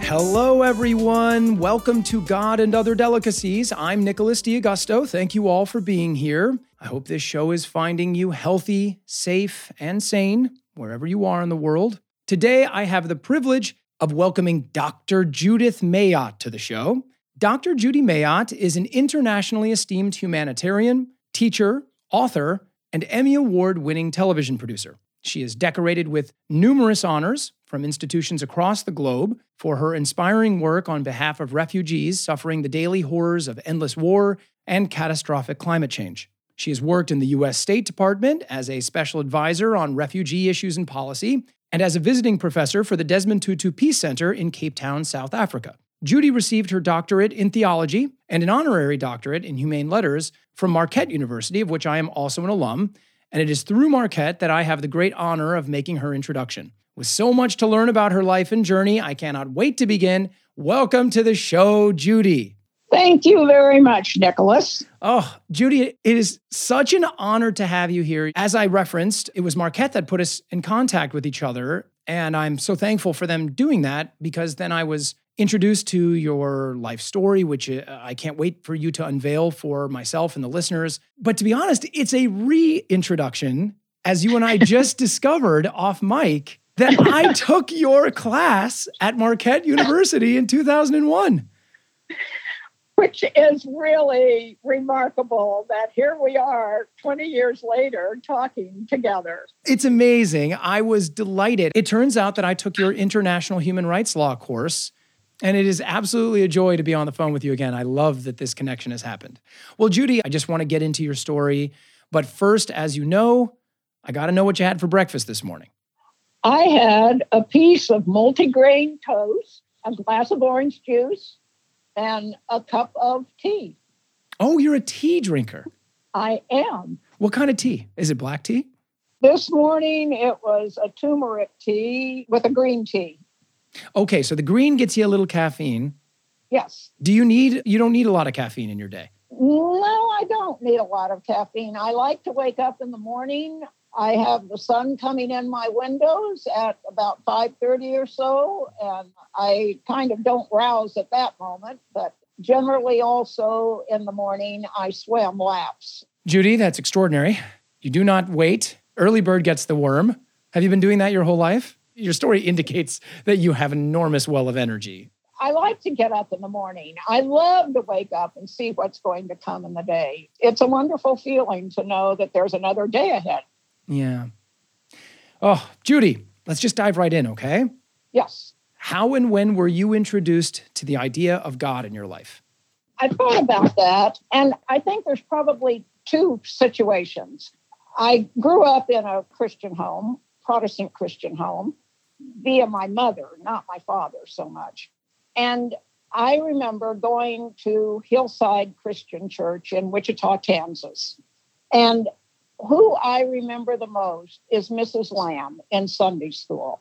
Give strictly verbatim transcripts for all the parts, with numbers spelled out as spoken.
Hello, everyone. Welcome to God and Other Delicacies. I'm Nicholas D'Agosto. Thank you all for being here. I hope this show is finding you healthy, safe, and sane, wherever you are in the world. Today, I have the privilege of welcoming Doctor Judith Mayotte to the show. Doctor Judy Mayotte is an internationally esteemed humanitarian, teacher, author, and Emmy Award-winning television producer. She is decorated with numerous honors from institutions across the globe for her inspiring work on behalf of refugees suffering the daily horrors of endless war and catastrophic climate change. She has worked in the U S State Department as a special advisor on refugee issues and policy, and as a visiting professor for the Desmond Tutu Peace Center in Cape Town, South Africa. Judy received her doctorate in theology and an honorary doctorate in humane letters from Marquette University, of which I am also an alum, and it is through Marquette that I have the great honor of making her introduction. With so much to learn about her life and journey, I cannot wait to begin. Welcome to the show, Judy. Thank you very much, Nicholas. Oh, Judy, it is such an honor to have you here. As I referenced, it was Marquette that put us in contact with each other, and I'm so thankful for them doing that, because then I was introduced to your life story, which I can't wait for you to unveil for myself and the listeners. But to be honest, it's a reintroduction, as you and I just discovered off mic, that I took your class at Marquette University in two thousand one. Which is really remarkable that here we are twenty years later talking together. It's amazing. I was delighted. It turns out that I took your international human rights law course, and it is absolutely a joy to be on the phone with you again. I love that this connection has happened. Well, Judy, I just want to get into your story. But first, as you know, I got to know what you had for breakfast this morning. I had a piece of multigrain toast, a glass of orange juice, and a cup of tea. Oh, you're a tea drinker. I am. What kind of tea? Is it black tea? This morning, it was a turmeric tea with a green tea. Okay, so the green gets you a little caffeine. Yes. Do you need, you don't need a lot of caffeine in your day? No, I don't need a lot of caffeine. I like to wake up in the morning. I have the sun coming in my windows at about five thirty or so, and I kind of don't rouse at that moment, but generally also in the morning, I swim laps. Judy, that's extraordinary. You do not wait. Early bird gets the worm. Have you been doing that your whole life? Your story indicates that you have an enormous well of energy. I like to get up in the morning. I love to wake up and see what's going to come in the day. It's a wonderful feeling to know that there's another day ahead. Yeah. Oh, Judy, let's just dive right in, okay? Yes. How and when were you introduced to the idea of God in your life? I thought about that, and I think there's probably two situations. I grew up in a Christian home, Protestant Christian home, via my mother, not my father so much. And I remember going to Hillside Christian Church in Wichita, Kansas, and who I remember the most is Missus Lamb in Sunday school.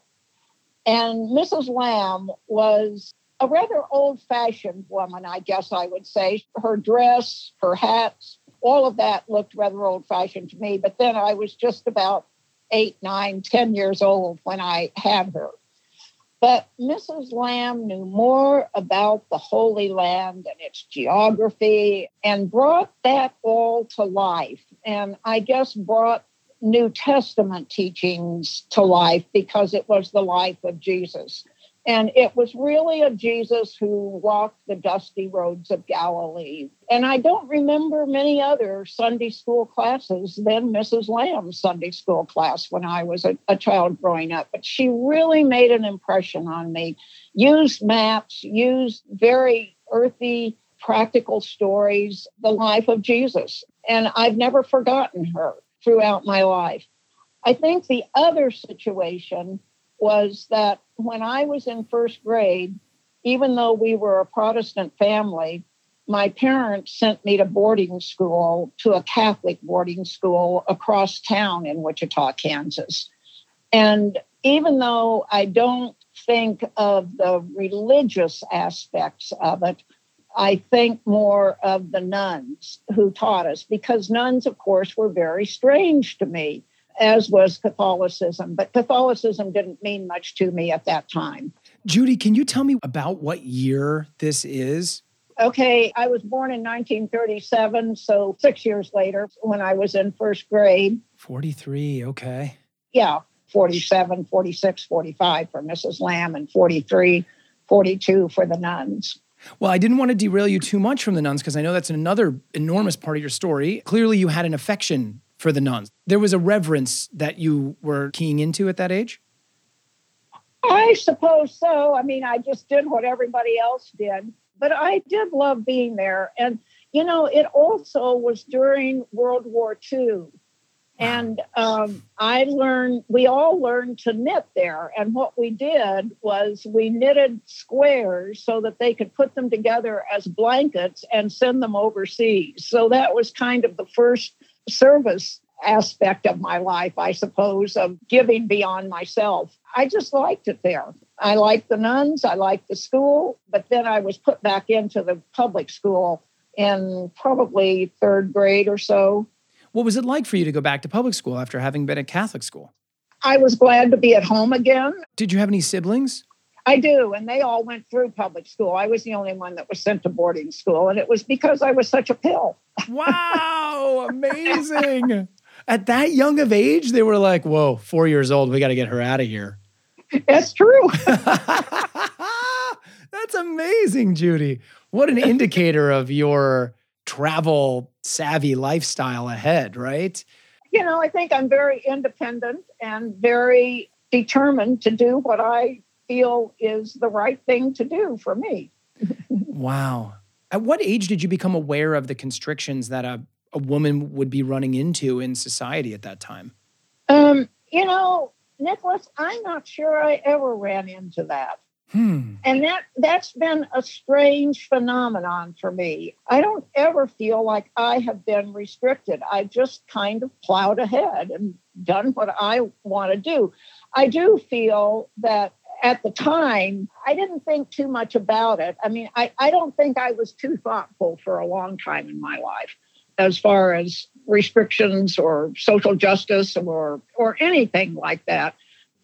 And Missus Lamb was a rather old-fashioned woman, I guess I would say. Her dress, her hats, all of that looked rather old-fashioned to me. But then I was just about eight, nine, ten years old when I had her. But Missus Lamb knew more about the Holy Land and its geography and brought that all to life. And I guess brought New Testament teachings to life because it was the life of Jesus. And it was really of Jesus who walked the dusty roads of Galilee. And I don't remember many other Sunday school classes than Missus Lamb's Sunday school class when I was a, a child growing up. But she really made an impression on me, used maps, used very earthy, practical stories, the life of Jesus. And I've never forgotten her throughout my life. I think the other situation was that when I was in first grade, even though we were a Protestant family, my parents sent me to boarding school, to a Catholic boarding school across town in Wichita, Kansas. And even though I don't think of the religious aspects of it, I think, more of the nuns who taught us, because nuns, of course, were very strange to me, as was Catholicism. But Catholicism didn't mean much to me at that time. Judy, can you tell me about what year this is? Okay, I was born in nineteen thirty-seven, so six years later, when I was in first grade. forty-three, okay. Yeah, forty-seven, forty-six, forty-five for Missus Lamb, and forty-three, forty-two for the nuns. Well, I didn't want to derail you too much from the nuns, because I know that's another enormous part of your story. Clearly, you had an affection for the nuns. There was a reverence that you were keying into at that age? I suppose so. I mean, I just did what everybody else did. But I did love being there. And, you know, it also was during World War Two. And um, I learned, we all learned to knit there. And what we did was we knitted squares so that they could put them together as blankets and send them overseas. So that was kind of the first service aspect of my life, I suppose, of giving beyond myself. I just liked it there. I liked the nuns, I liked the school, but then I was put back into the public school in probably third grade or so. What was it like for you to go back to public school after having been at Catholic school? I was glad to be at home again. Did you have any siblings? I do, and they all went through public school. I was the only one that was sent to boarding school, and it was because I was such a pill. Wow, amazing. At that young of age, they were like, whoa, four years old, we got to get her out of here. That's true. That's amazing, Judy. What an indicator of your travel savvy lifestyle ahead, right? You know, I think I'm very independent and very determined to do what I feel is the right thing to do for me. Wow. At what age did you become aware of the constrictions that a, a woman would be running into in society at that time? Um, you know, Nicholas, I'm not sure I ever ran into that. Hmm. And that, that's been a strange phenomenon for me. I don't ever feel like I have been restricted. I just kind of plowed ahead and done what I want to do. I do feel that at the time, I didn't think too much about it. I mean, I, I don't think I was too thoughtful for a long time in my life as far as restrictions or social justice or or anything like that.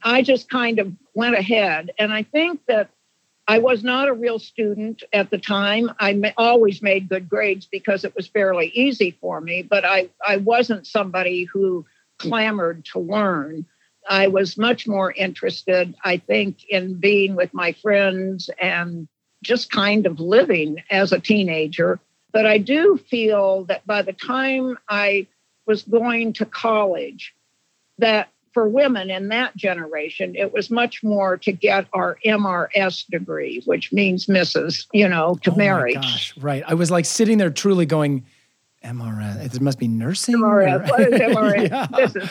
I just kind of went ahead. And I think that I was not a real student at the time. I ma- always made good grades because it was fairly easy for me, but I, I wasn't somebody who clamored to learn. I was much more interested, I think, in being with my friends and just kind of living as a teenager. But I do feel that by the time I was going to college, that for women in that generation, it was much more to get our M R S degree, which means Missus, you know, to oh marry. My gosh, right. I was like sitting there truly going, M R S, it must be nursing? M R S, what is M R S? Yeah. This is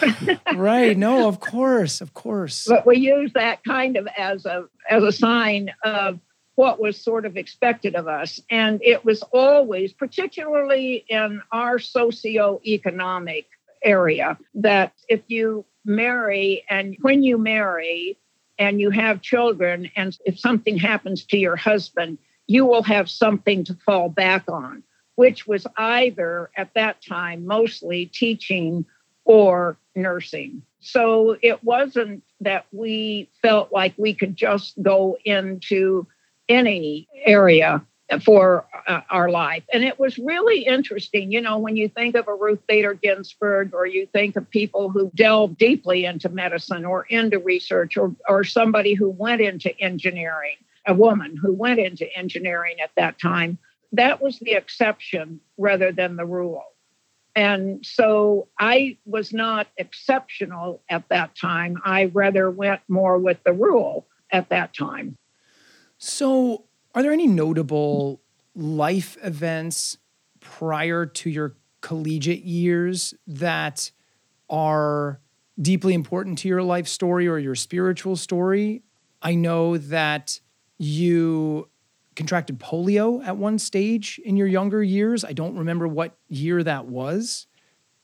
right, no, of course, of course. But we use that kind of as a as a sign of what was sort of expected of us. And it was always, particularly in our socioeconomic area, that if you marry and when you marry and you have children and if something happens to your husband, you will have something to fall back on, which was either at that time mostly teaching or nursing. So it wasn't that we felt like we could just go into any area for uh, our life. And it was really interesting, you know, when you think of a Ruth Bader Ginsburg or you think of people who delve deeply into medicine or into research or, or somebody who went into engineering, a woman who went into engineering at that time, that was the exception rather than the rule. And so I was not exceptional at that time. I rather went more with the rule at that time. So are there any notable life events prior to your collegiate years that are deeply important to your life story or your spiritual story? I know that you contracted polio at one stage in your younger years. I don't remember what year that was.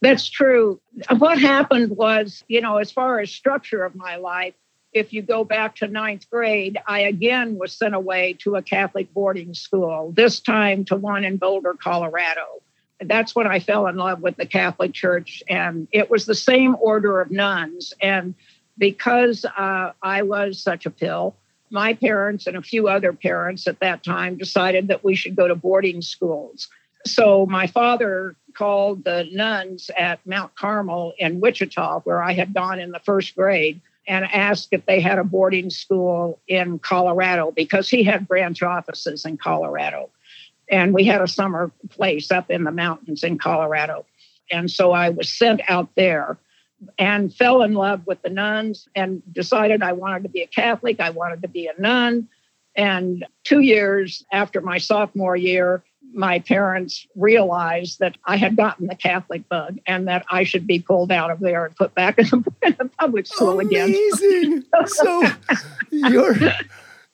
That's true. What happened was, you know, as far as structure of my life, if you go back to ninth grade, I again was sent away to a Catholic boarding school, this time to one in Boulder, Colorado. That's when I fell in love with the Catholic Church. And it was the same order of nuns. And because uh, I was such a pill, my parents and a few other parents at that time decided that we should go to boarding schools. So my father called the nuns at Mount Carmel in Wichita, where I had gone in the first grade, and asked if they had a boarding school in Colorado, because he had branch offices in Colorado. And we had a summer place up in the mountains in Colorado. And so I was sent out there and fell in love with the nuns and decided I wanted to be a Catholic. I wanted to be a nun. And two years after my sophomore year, my parents realized that I had gotten the Catholic bug and that I should be pulled out of there and put back in the public school again. Amazing. So your,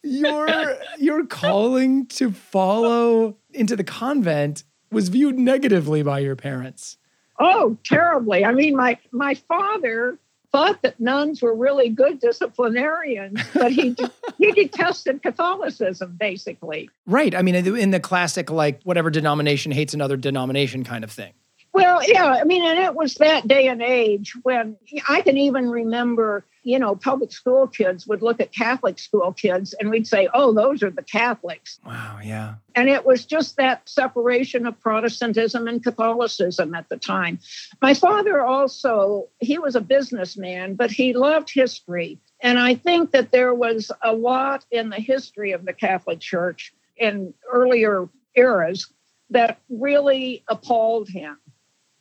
your, your calling to follow into the convent was viewed negatively by your parents. Oh, terribly. I mean, my, my father thought that nuns were really good disciplinarians, but he de- he detested Catholicism, basically. Right. I mean, in the classic, like, whatever denomination hates another denomination kind of thing. Well, yeah. I mean, and it was that day and age when I can even remember, you know, public school kids would look at Catholic school kids and we'd say, oh, those are the Catholics. Wow, yeah. And it was just that separation of Protestantism and Catholicism at the time. My father also, he was a businessman, but he loved history. And I think that there was a lot in the history of the Catholic Church in earlier eras that really appalled him.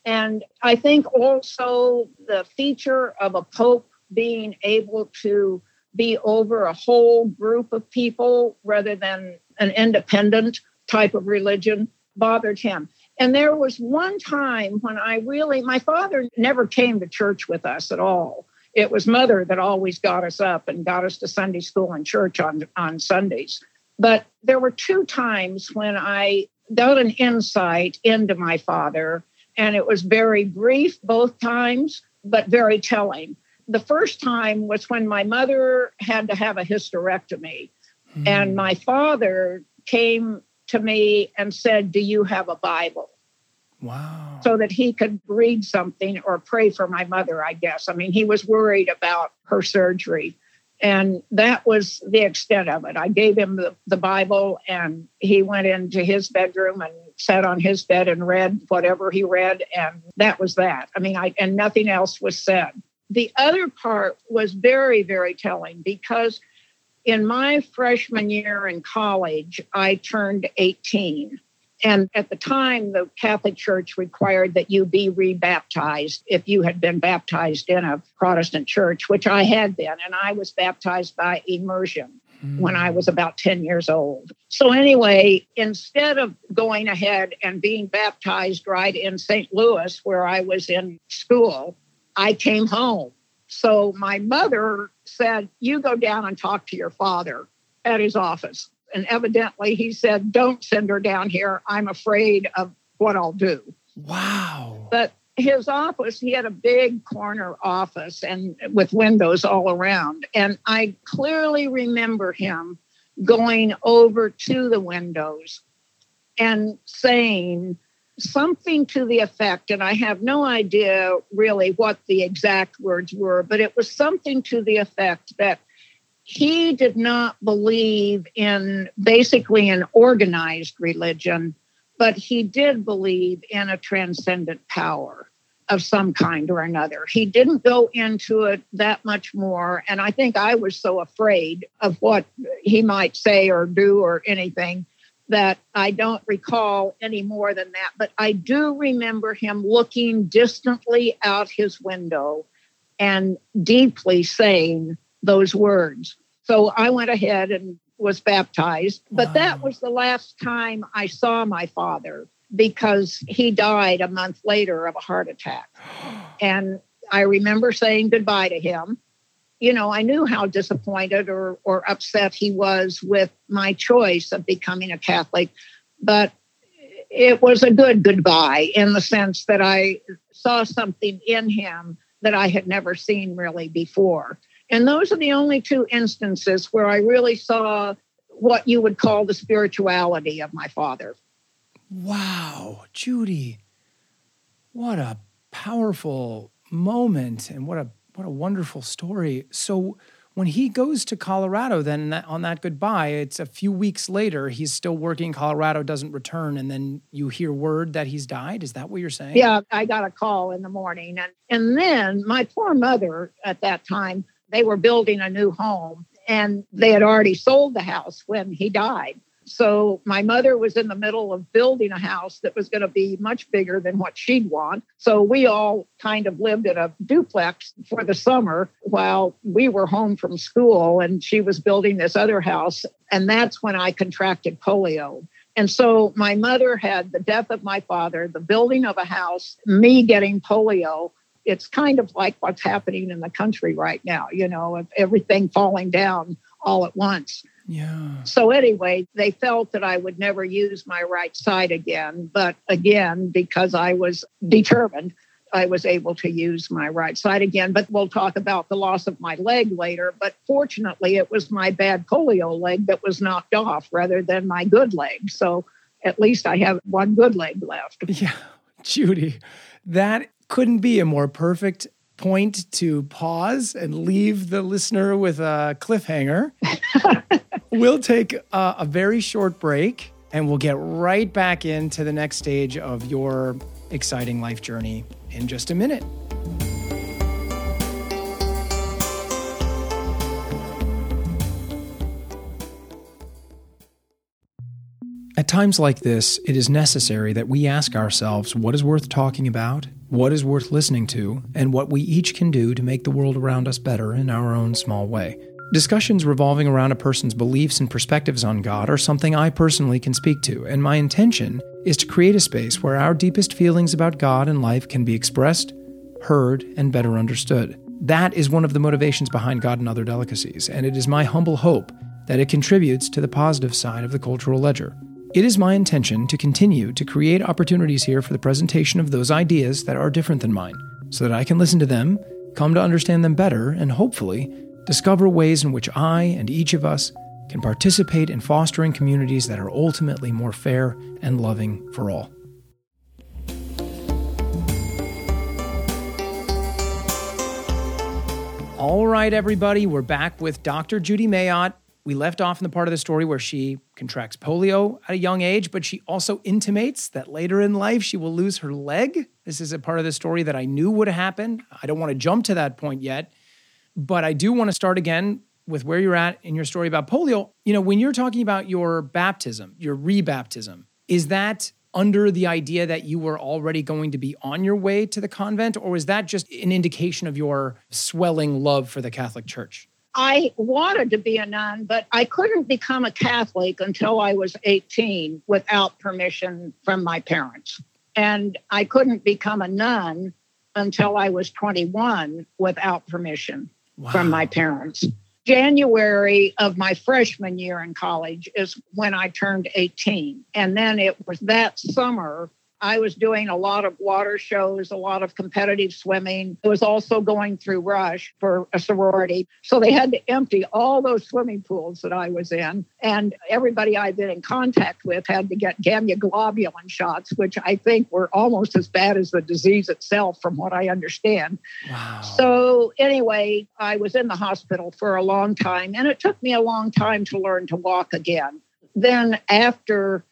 And I think also the feature of a pope being able to be over a whole group of people rather than an independent type of religion bothered him. And there was one time when I really, my father never came to church with us at all. It was mother that always got us up and got us to Sunday school and church on, on Sundays. But there were two times when I got an insight into my father. And it was very brief both times, but very telling. The first time was when my mother had to have a hysterectomy. Mm. And my father came to me and said, do you have a Bible? Wow. So that he could read something or pray for my mother, I guess. I mean, he was worried about her surgery. And that was the extent of it. I gave him the, the Bible, and he went into his bedroom and sat on his bed and read whatever he read. And that was that. I mean, I, and nothing else was said. The other part was very, very telling, because in my freshman year in college, I turned eighteen. And at the time, the Catholic Church required that you be rebaptized if you had been baptized in a Protestant church, which I had been. And I was baptized by immersion mm. when I was about ten years old. So anyway, instead of going ahead and being baptized right in Saint Louis, where I was in school, I came home. So my mother said, you go down and talk to your father at his office. And evidently he said, don't send her down here. I'm afraid of what I'll do. Wow. But his office, he had a big corner office and with windows all around. And I clearly remember him going over to the windows and saying something to the effect, and I have no idea really what the exact words were, but it was something to the effect that he did not believe in basically an organized religion, but he did believe in a transcendent power of some kind or another. He didn't go into it that much more. And I think I was so afraid of what he might say or do or anything that I don't recall any more than that. But I do remember him looking distantly out his window and deeply saying those words. So I went ahead and was baptized. But wow. That was the last time I saw my father, because he died a month later of a heart attack. And I remember saying goodbye to him. You know, I knew how disappointed or, or upset he was with my choice of becoming a Catholic. But it was a good goodbye in the sense that I saw something in him that I had never seen really before. And those are the only two instances where I really saw what you would call the spirituality of my father. Wow, Judy, what a powerful moment and what a what a wonderful story. So when he goes to Colorado, then on that goodbye, it's a few weeks later, he's still working, Colorado doesn't return, and then you hear word that he's died? Is that what you're saying? Yeah, I got a call in the morning. And, and then my poor mother at that time, they were building a new home, and they had already sold the house when he died. So my mother was in the middle of building a house that was going to be much bigger than what she'd want. So we all kind of lived in a duplex for the summer while we were home from school, and she was building this other house. And that's when I contracted polio. And so my mother had the death of my father, the building of a house, me getting polio. It's kind of like what's happening in the country right now, you know, of everything falling down all at once. Yeah. So anyway, they felt that I would never use my right side again. But again, because I was determined, I was able to use my right side again. But we'll talk about the loss of my leg later. But fortunately, it was my bad polio leg that was knocked off rather than my good leg. So at least I have one good leg left. Yeah, Judy, that couldn't be a more perfect point to pause and leave the listener with a cliffhanger. We'll take a, a very short break, and we'll get right back into the next stage of your exciting life journey in just a minute. At times like this, it is necessary that we ask ourselves what is worth talking about, what is worth listening to, and what we each can do to make the world around us better in our own small way. Discussions revolving around a person's beliefs and perspectives on God are something I personally can speak to, and my intention is to create a space where our deepest feelings about God and life can be expressed, heard, and better understood. That is one of the motivations behind God and Other Delicacies, and it is my humble hope that it contributes to the positive side of the cultural ledger. It is my intention to continue to create opportunities here for the presentation of those ideas that are different than mine, so that I can listen to them, come to understand them better, and hopefully discover ways in which I and each of us can participate in fostering communities that are ultimately more fair and loving for all. All right, everybody, we're back with Doctor Judy Mayotte. We left off in the part of the story where she contracts polio at a young age, but she also intimates that later in life she will lose her leg. This is a part of the story that I knew would happen. I don't want to jump to that point yet, but I do want to start again with where you're at in your story about polio. You know, when you're talking about your baptism, your rebaptism, is that under the idea that you were already going to be on your way to the convent, or is that just an indication of your swelling love for the Catholic Church? I wanted to be a nun, but I couldn't become a Catholic until I was eighteen without permission from my parents. And I couldn't become a nun until I was twenty-one without permission wow. from my parents. January of my freshman year in college is when I turned eighteen. And then it was that summer I was doing a lot of water shows, a lot of competitive swimming. I was also going through Rush for a sorority. So they had to empty all those swimming pools that I was in. And everybody I'd been in contact with had to get gamma globulin shots, which I think were almost as bad as the disease itself, from what I understand. Wow. So anyway, I was in the hospital for a long time, and it took me a long time to learn to walk again. Then after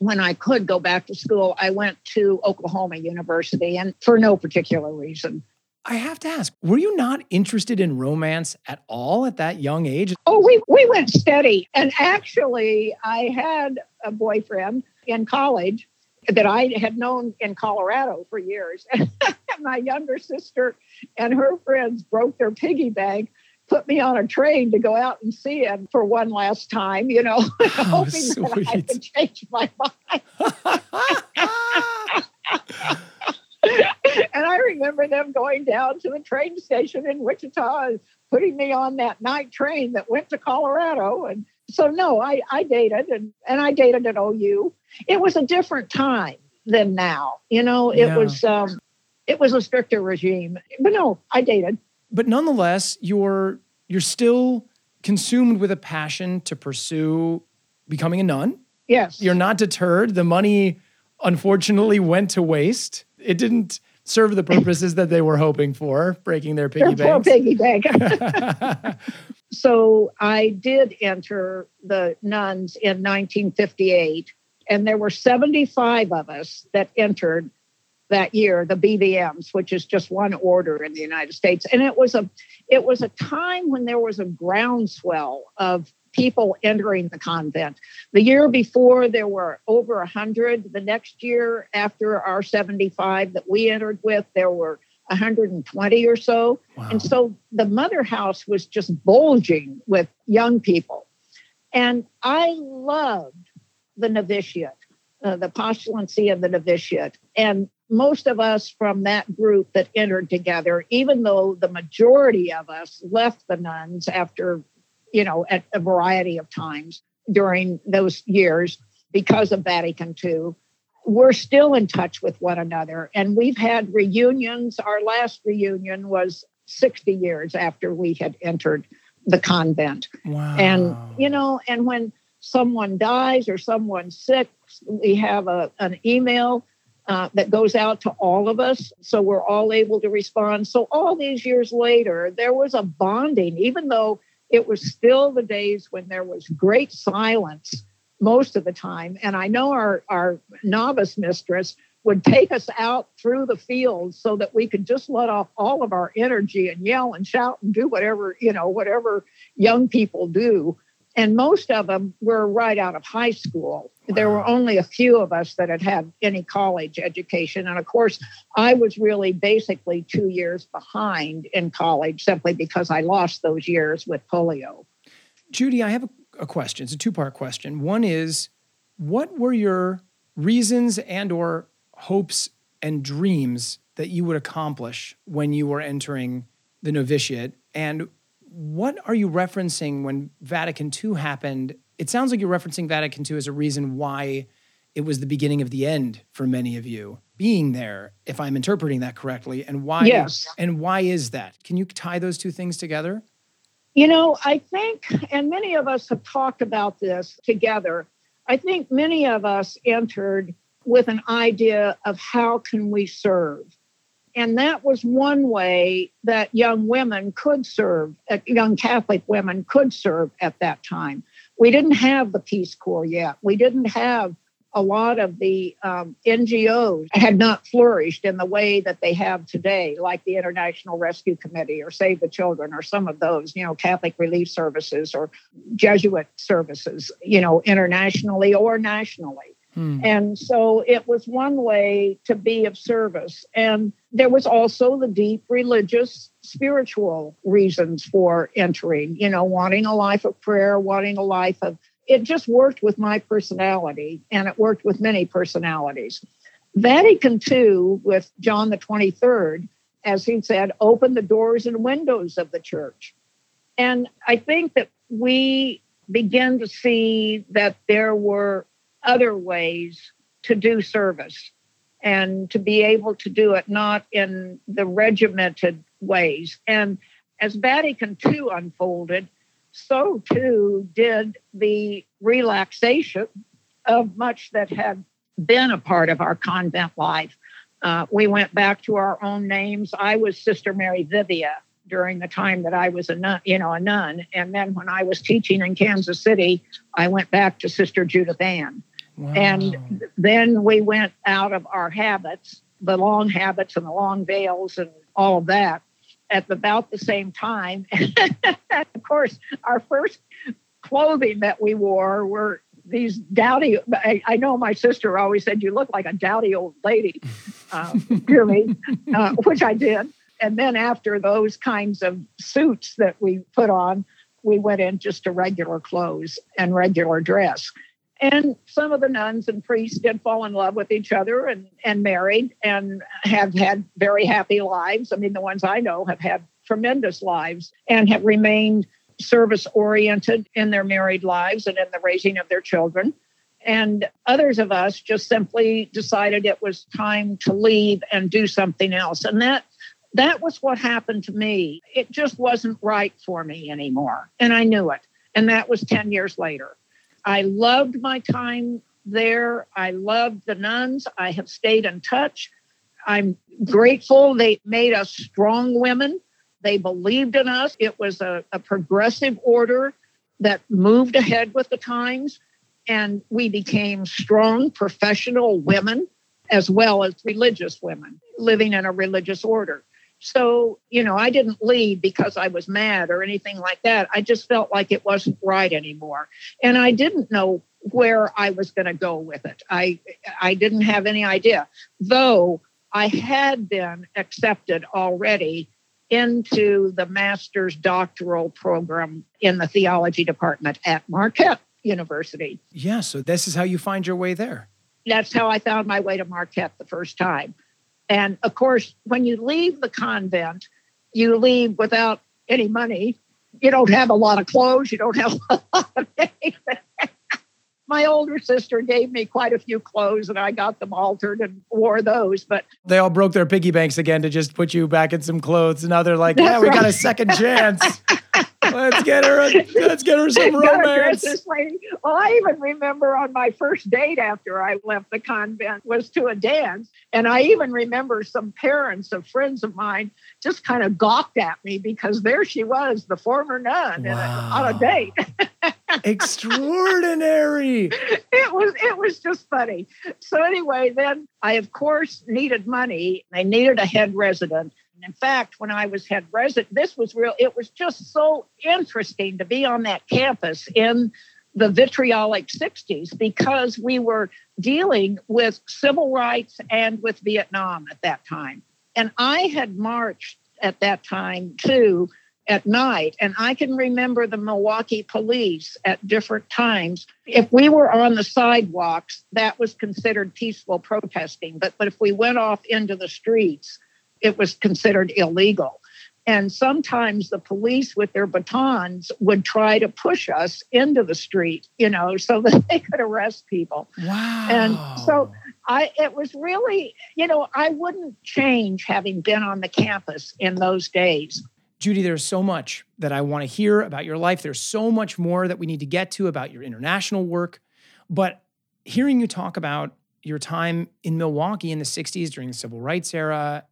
when I could go back to school, I went to Oklahoma University, and for no particular reason. I have to ask, were you not interested in romance at all at that young age? Oh, we, we went steady. And actually, I had a boyfriend in college that I had known in Colorado for years. My younger sister and her friends broke their piggy bank, put me on a train to go out and see him for one last time, you know, oh, hoping sweet. that I could change my mind. And I remember them going down to the train station in Wichita and putting me on that night train that went to Colorado. And so, no, I, I dated and, and I dated at O U. It was a different time than now. You know, it yeah. was um, it was a stricter regime. But no, I dated. But nonetheless, your you're still consumed with a passion to pursue becoming a nun. Yes. You're not deterred. The money, unfortunately, went to waste. It didn't serve the purposes that they were hoping for, breaking their piggy bank. Their piggy bank. So I did enter the nuns in nineteen fifty-eight, and there were seventy-five of us that entered that year, the B V Ms, which is just one order in the United States. And it was a it was a time when there was a groundswell of people entering the convent. The year before, there were over one hundred. The next year, after our seventy-five that we entered with, there were one hundred twenty or so. Wow. And so the mother house was just bulging with young people. And I loved the novitiate, uh, the postulancy of the novitiate. And most of us from that group that entered together, even though the majority of us left the nuns after, you know, at a variety of times during those years because of Vatican Two, we're still in touch with one another. And we've had reunions. Our last reunion was sixty years after we had entered the convent. Wow. And, you know, and when someone dies or someone's sick, we have a, an email uh, that goes out to all of us. So we're all able to respond. So all these years later, there was a bonding, even though it was still the days when there was great silence most of the time. And I know our, our novice mistress would take us out through the fields so that we could just let off all of our energy and yell and shout and do whatever, you know, whatever young people do. And most of them were right out of high school. Wow. There were only a few of us that had had any college education. And of course, I was really basically two years behind in college simply because I lost those years with polio. Judy, I have a a question. It's a two-part question. One is, what were your reasons and or hopes and dreams that you would accomplish when you were entering the novitiate? And what are you referencing when Vatican Two happened? It sounds like you're referencing Vatican Two as a reason why it was the beginning of the end for many of you being there, if I'm interpreting that correctly. And why, yes. And why is that? Can you tie those two things together? You know, I think, and many of us have talked about this together, I think many of us entered with an idea of how can we serve? And that was one way that young women could serve, uh, young Catholic women could serve at that time. We didn't have the Peace Corps yet. We didn't have a lot of the um, N G Os had not flourished in the way that they have today, like the International Rescue Committee or Save the Children or some of those, you know, Catholic relief services or Jesuit services, you know, internationally or nationally. Hmm. And so it was one way to be of service. And there was also the deep religious, spiritual reasons for entering, you know, wanting a life of prayer, wanting a life of It just worked with my personality, and it worked with many personalities. Vatican Two, with John the twenty-third, as he said, opened the doors and windows of the church. And I think that we began to see that there were other ways to do service and to be able to do it not in the regimented ways. And as Vatican Two unfolded, so too did the relaxation of much that had been a part of our convent life. Uh, we went back to our own names. I was Sister Mary Vivia during the time that I was a nun, you know, a nun. And then when I was teaching in Kansas City, I went back to Sister Judith Ann. Wow. And then we went out of our habits, the long habits and the long veils and all of that, at about the same time. Of course, our first clothing that we wore were these dowdy, I, I know my sister always said, you look like a dowdy old lady, uh, dear me, uh, which I did. And then after those kinds of suits that we put on, we went in just to regular clothes and regular dress. And some of the nuns and priests did fall in love with each other and, and married and have had very happy lives. I mean, the ones I know have had tremendous lives and have remained service-oriented in their married lives and in the raising of their children. And others of us just simply decided it was time to leave and do something else. And that That was what happened to me. It just wasn't right for me anymore. And I knew it. And that was ten years later. I loved my time there. I loved the nuns. I have stayed in touch. I'm grateful they made us strong women. They believed in us. It was a, a progressive order that moved ahead with the times. And we became strong professional women, as well as religious women living in a religious order. So, you know, I didn't leave because I was mad or anything like that. I just felt like it wasn't right anymore. And I didn't know where I was going to go with it. I I didn't have any idea, though I had been accepted already into the master's doctoral program in the theology department at Marquette University. Yeah, so this is how you find your way there. That's how I found my way to Marquette the first time. And of course, when you leave the convent, you leave without any money. You don't have a lot of clothes. You don't have a lot of anything. My older sister gave me quite a few clothes, and I got them altered and wore those. But they all broke their piggy banks again to just put you back in some clothes. And now they're like, yeah, we right. got a second chance. Let's get her. A, let's get her some romance. This lady. Well, I even remember on my first date after I left the convent was to a dance, and I even remember some parents of friends of mine just kind of gawked at me because there she was, the former nun, wow. and, on a date. Extraordinary. It was. It was just funny. So anyway, then I of course needed money. I needed a head resident. In fact, when I was head resident, this was real. It was just so interesting to be on that campus in the vitriolic sixties because we were dealing with civil rights and with Vietnam at that time. And I had marched at that time, too, at night. And I can remember the Milwaukee police at different times. If we were on the sidewalks, that was considered peaceful protesting. But, but if we went off into the streets, it was considered illegal. And sometimes the police with their batons would try to push us into the street, you know, so that they could arrest people. Wow. And so I, it was really, you know, I wouldn't change having been on the campus in those days. Judy, there's so much that I want to hear about your life. There's so much more that we need to get to about your international work. But hearing you talk about your time in Milwaukee in the sixties during the Civil Rights era,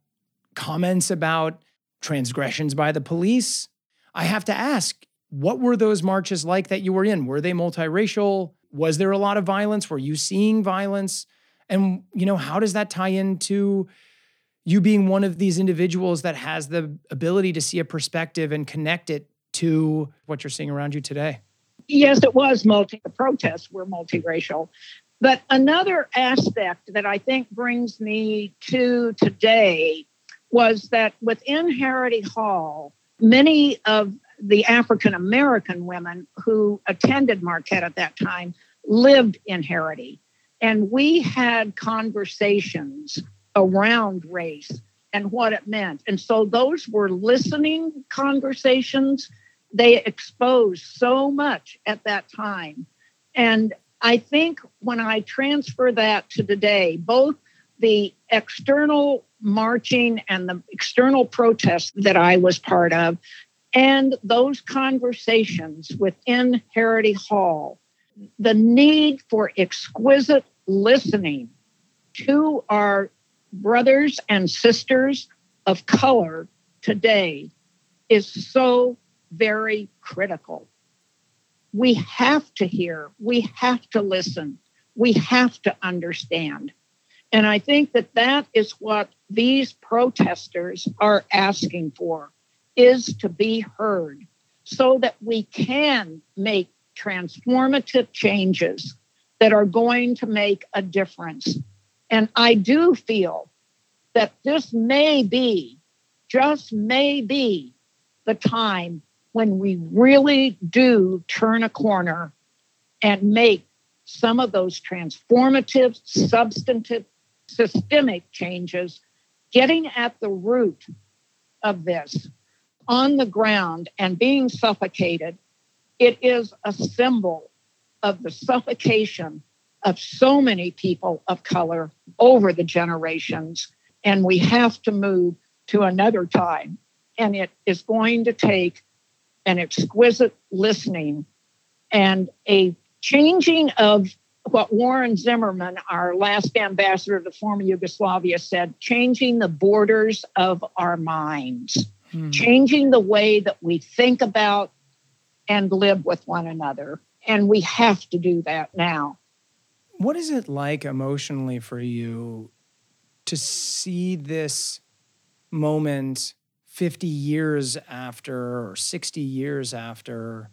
comments about transgressions by the police. I have to ask, what were those marches like that you were in? Were they multiracial? Was there a lot of violence? Were you seeing violence? And, you know, how does that tie into you being one of these individuals that has the ability to see a perspective and connect it to what you're seeing around you today? Yes, it was multi. The protests were multiracial. But another aspect that I think brings me to today was that within Harity Hall, many of the African-American women who attended Marquette at that time lived in Harity. And we had conversations around race and what it meant. And so those were listening conversations. They exposed so much at that time. And I think when I transfer that to today, both the external marching and the external protests that I was part of, and those conversations within Harity Hall, the need for exquisite listening to our brothers and sisters of color today is so very critical. We have to hear, we have to listen, we have to understand. And I think that that is what these protesters are asking for, is to be heard so that we can make transformative changes that are going to make a difference. And I do feel that this may be, just may be, the time when we really do turn a corner and make some of those transformative, substantive, systemic changes, getting at the root of this on the ground and being suffocated. It is a symbol of the suffocation of so many people of color over the generations. And we have to move to another time. And it is going to take an exquisite listening and a changing of what Warren Zimmerman, our last ambassador to former Yugoslavia, said, changing the borders of our minds, hmm. changing the way that we think about and live with one another. And we have to do that now. What is it like emotionally for you to see this moment fifty years after or sixty years after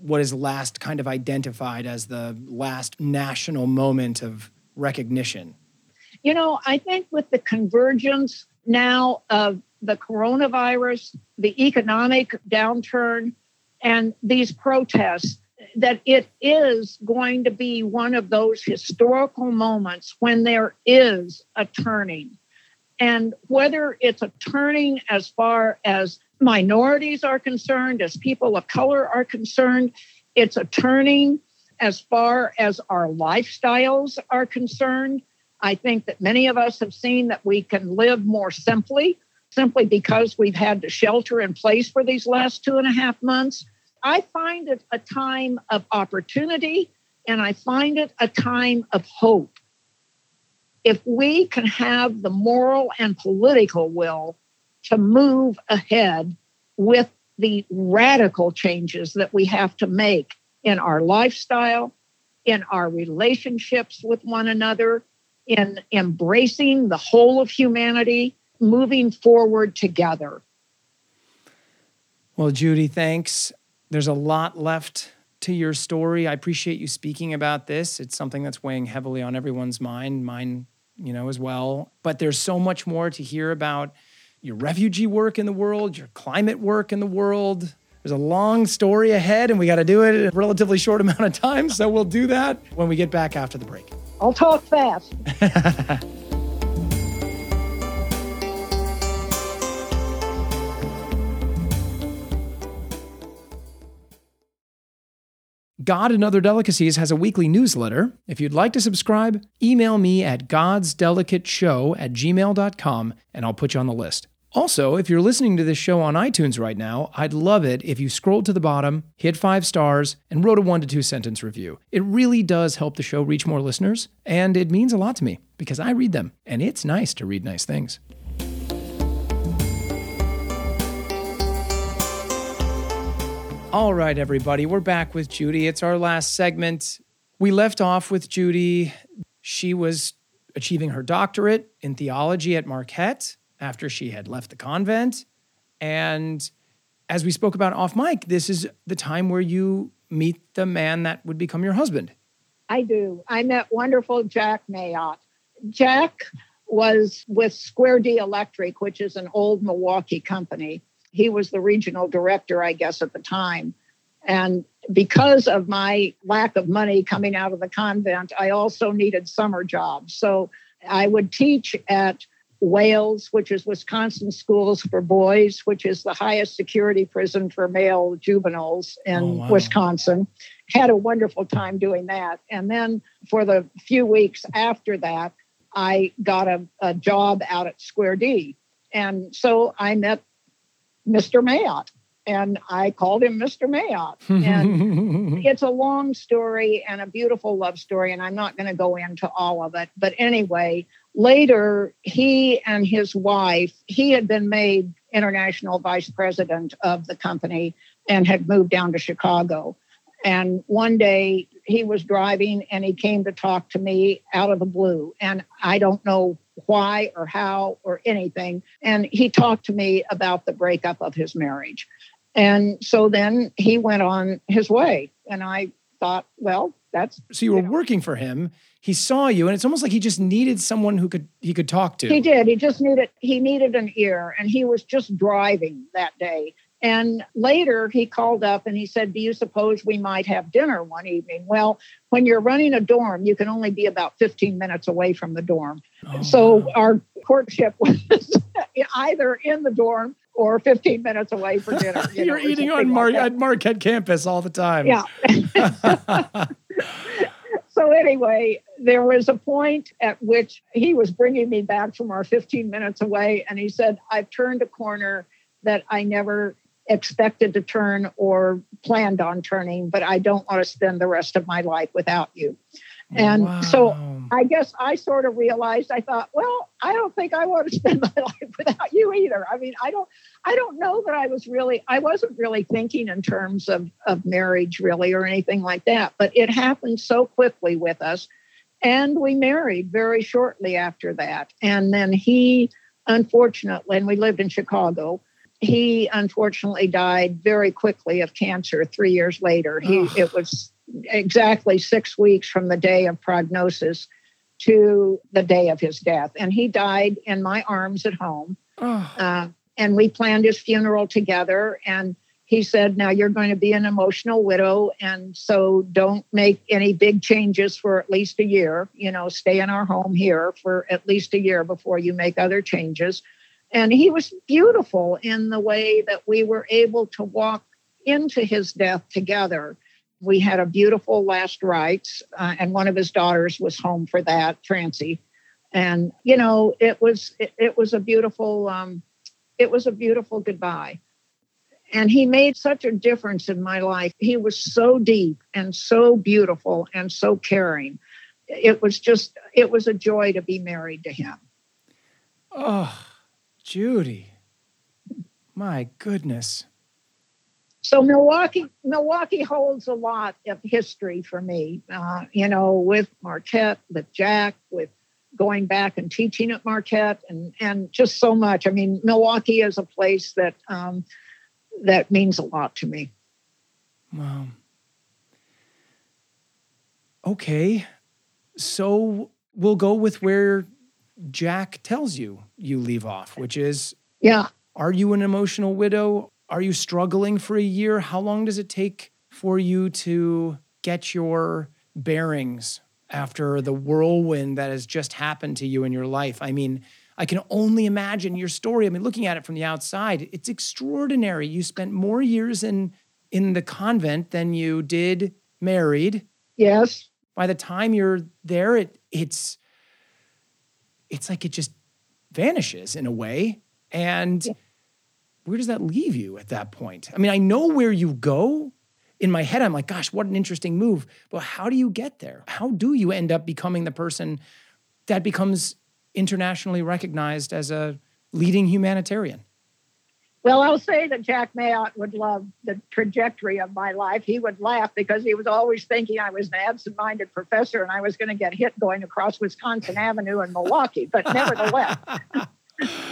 what is last kind of identified as the last national moment of recognition? You know, I think with the convergence now of the coronavirus, the economic downturn, and these protests, that it is going to be one of those historical moments when there is a turning. And whether it's a turning as far as minorities are concerned, as people of color are concerned, it's a turning as far as our lifestyles are concerned. I think that many of us have seen that we can live more simply, simply because we've had to shelter in place for these last two and a half months. I find it a time of opportunity, and I find it a time of hope. If we can have the moral and political will to move ahead with the radical changes that we have to make in our lifestyle, in our relationships with one another, in embracing the whole of humanity, moving forward together. Well, Judy, thanks. There's a lot left to your story. I appreciate you speaking about this. It's something that's weighing heavily on everyone's mind, mine, you know, as well. But there's so much more to hear about your refugee work in the world, your climate work in the world. There's a long story ahead, and we got to do it in a relatively short amount of time. So we'll do that when we get back after the break. I'll talk fast. God and Other Delicacies has a weekly newsletter. If you'd like to subscribe, email me at godsdelicateshow at gmail dot com, and I'll put you on the list. Also, if you're listening to this show on iTunes right now, I'd love it if you scrolled to the bottom, hit five stars, and wrote a one to two sentence review. It really does help the show reach more listeners, and it means a lot to me because I read them, and it's nice to read nice things. All right, everybody, we're back with Judy. It's our last segment. We left off with Judy. She was achieving her doctorate in theology at Marquette after she had left the convent. And as we spoke about off mic, this is the time where you meet the man that would become your husband. I do. I met wonderful Jack Mayotte. Jack was with Square D Electric, which is an old Milwaukee company. He was the regional director, I guess, at the time. And because of my lack of money coming out of the convent, I also needed summer jobs. So I would teach at Wales, which is Wisconsin Schools for Boys, which is the highest security prison for male juveniles in oh, wow. Wisconsin. Had a wonderful time doing that. And then for the few weeks after that, I got a, a job out at Square D. And so I met Mister Mayotte. And I called him Mister Mayotte. And it's a long story and a beautiful love story, and I'm not going to go into all of it. But anyway, later, he and his wife, he had been made international vice president of the company and had moved down to Chicago. And one day he was driving and he came to talk to me out of the blue. And I don't know why or how or anything. And he talked to me about the breakup of his marriage. And so then he went on his way. And I thought, well, that's... So you were you know, working for him. He saw you. And it's almost like he just needed someone who could he could talk to. He did. He just needed, he needed an ear. And he was just driving that day. And later he called up and he said, do you suppose we might have dinner one evening? Well, when you're running a dorm, you can only be about fifteen minutes away from the dorm. Oh, so wow. Our courtship was either in the dorm or fifteen minutes away for dinner. You you're know, eating on Mar- like at Marquette campus all the time. Yeah. So anyway, there was a point at which he was bringing me back from our fifteen minutes away, and he said, I've turned a corner that I never expected to turn or planned on turning, but I don't want to spend the rest of my life without you. And wow. So I guess I sort of realized, I thought, well, I don't think I want to spend my life without you either. I mean, I don't, I don't know that I was really, I wasn't really thinking in terms of, of marriage really or anything like that, but it happened so quickly with us. And we married very shortly after that. And then he, unfortunately, and we lived in Chicago, he unfortunately died very quickly of cancer three years later. He, oh. It was exactly six weeks from the day of prognosis to the day of his death. And he died in my arms at home. Oh. Uh, and we planned his funeral together. And he said, now you're going to be an emotional widow. And so don't make any big changes for at least a year. You know, stay in our home here for at least a year before you make other changes. And he was beautiful in the way that we were able to walk into his death together. We had a beautiful last rites, uh, and one of his daughters was home for that, Francie. And, you know, it was it, it was a beautiful um, it was a beautiful goodbye. And he made such a difference in my life. He was so deep and so beautiful and so caring. It was just it was a joy to be married to him. Oh. Judy, my goodness. So Milwaukee, Milwaukee holds a lot of history for me, uh, you know, with Marquette, with Jack, with going back and teaching at Marquette, and, and just so much. I mean, Milwaukee is a place that um, that means a lot to me. Wow. Okay, so we'll go with where Jack tells you you leave off, which is, yeah, are you an emotional widow? Are you struggling for a year? How long does it take for you to get your bearings after the whirlwind that has just happened to you in your life? I mean, I can only imagine your story. I mean, looking at it from the outside, it's extraordinary. You spent more years in in the convent than you did married. Yes. By the time you're there, it it's it's like it just vanishes in a way. And where does that leave you at that point? I mean, I know where you go. In my head, I'm like, gosh, what an interesting move. But how do you get there? How do you end up becoming the person that becomes internationally recognized as a leading humanitarian? Well, I'll say that Jack Mayotte would love the trajectory of my life. He would laugh because he was always thinking I was an absent-minded professor and I was going to get hit going across Wisconsin Avenue in Milwaukee. But nevertheless,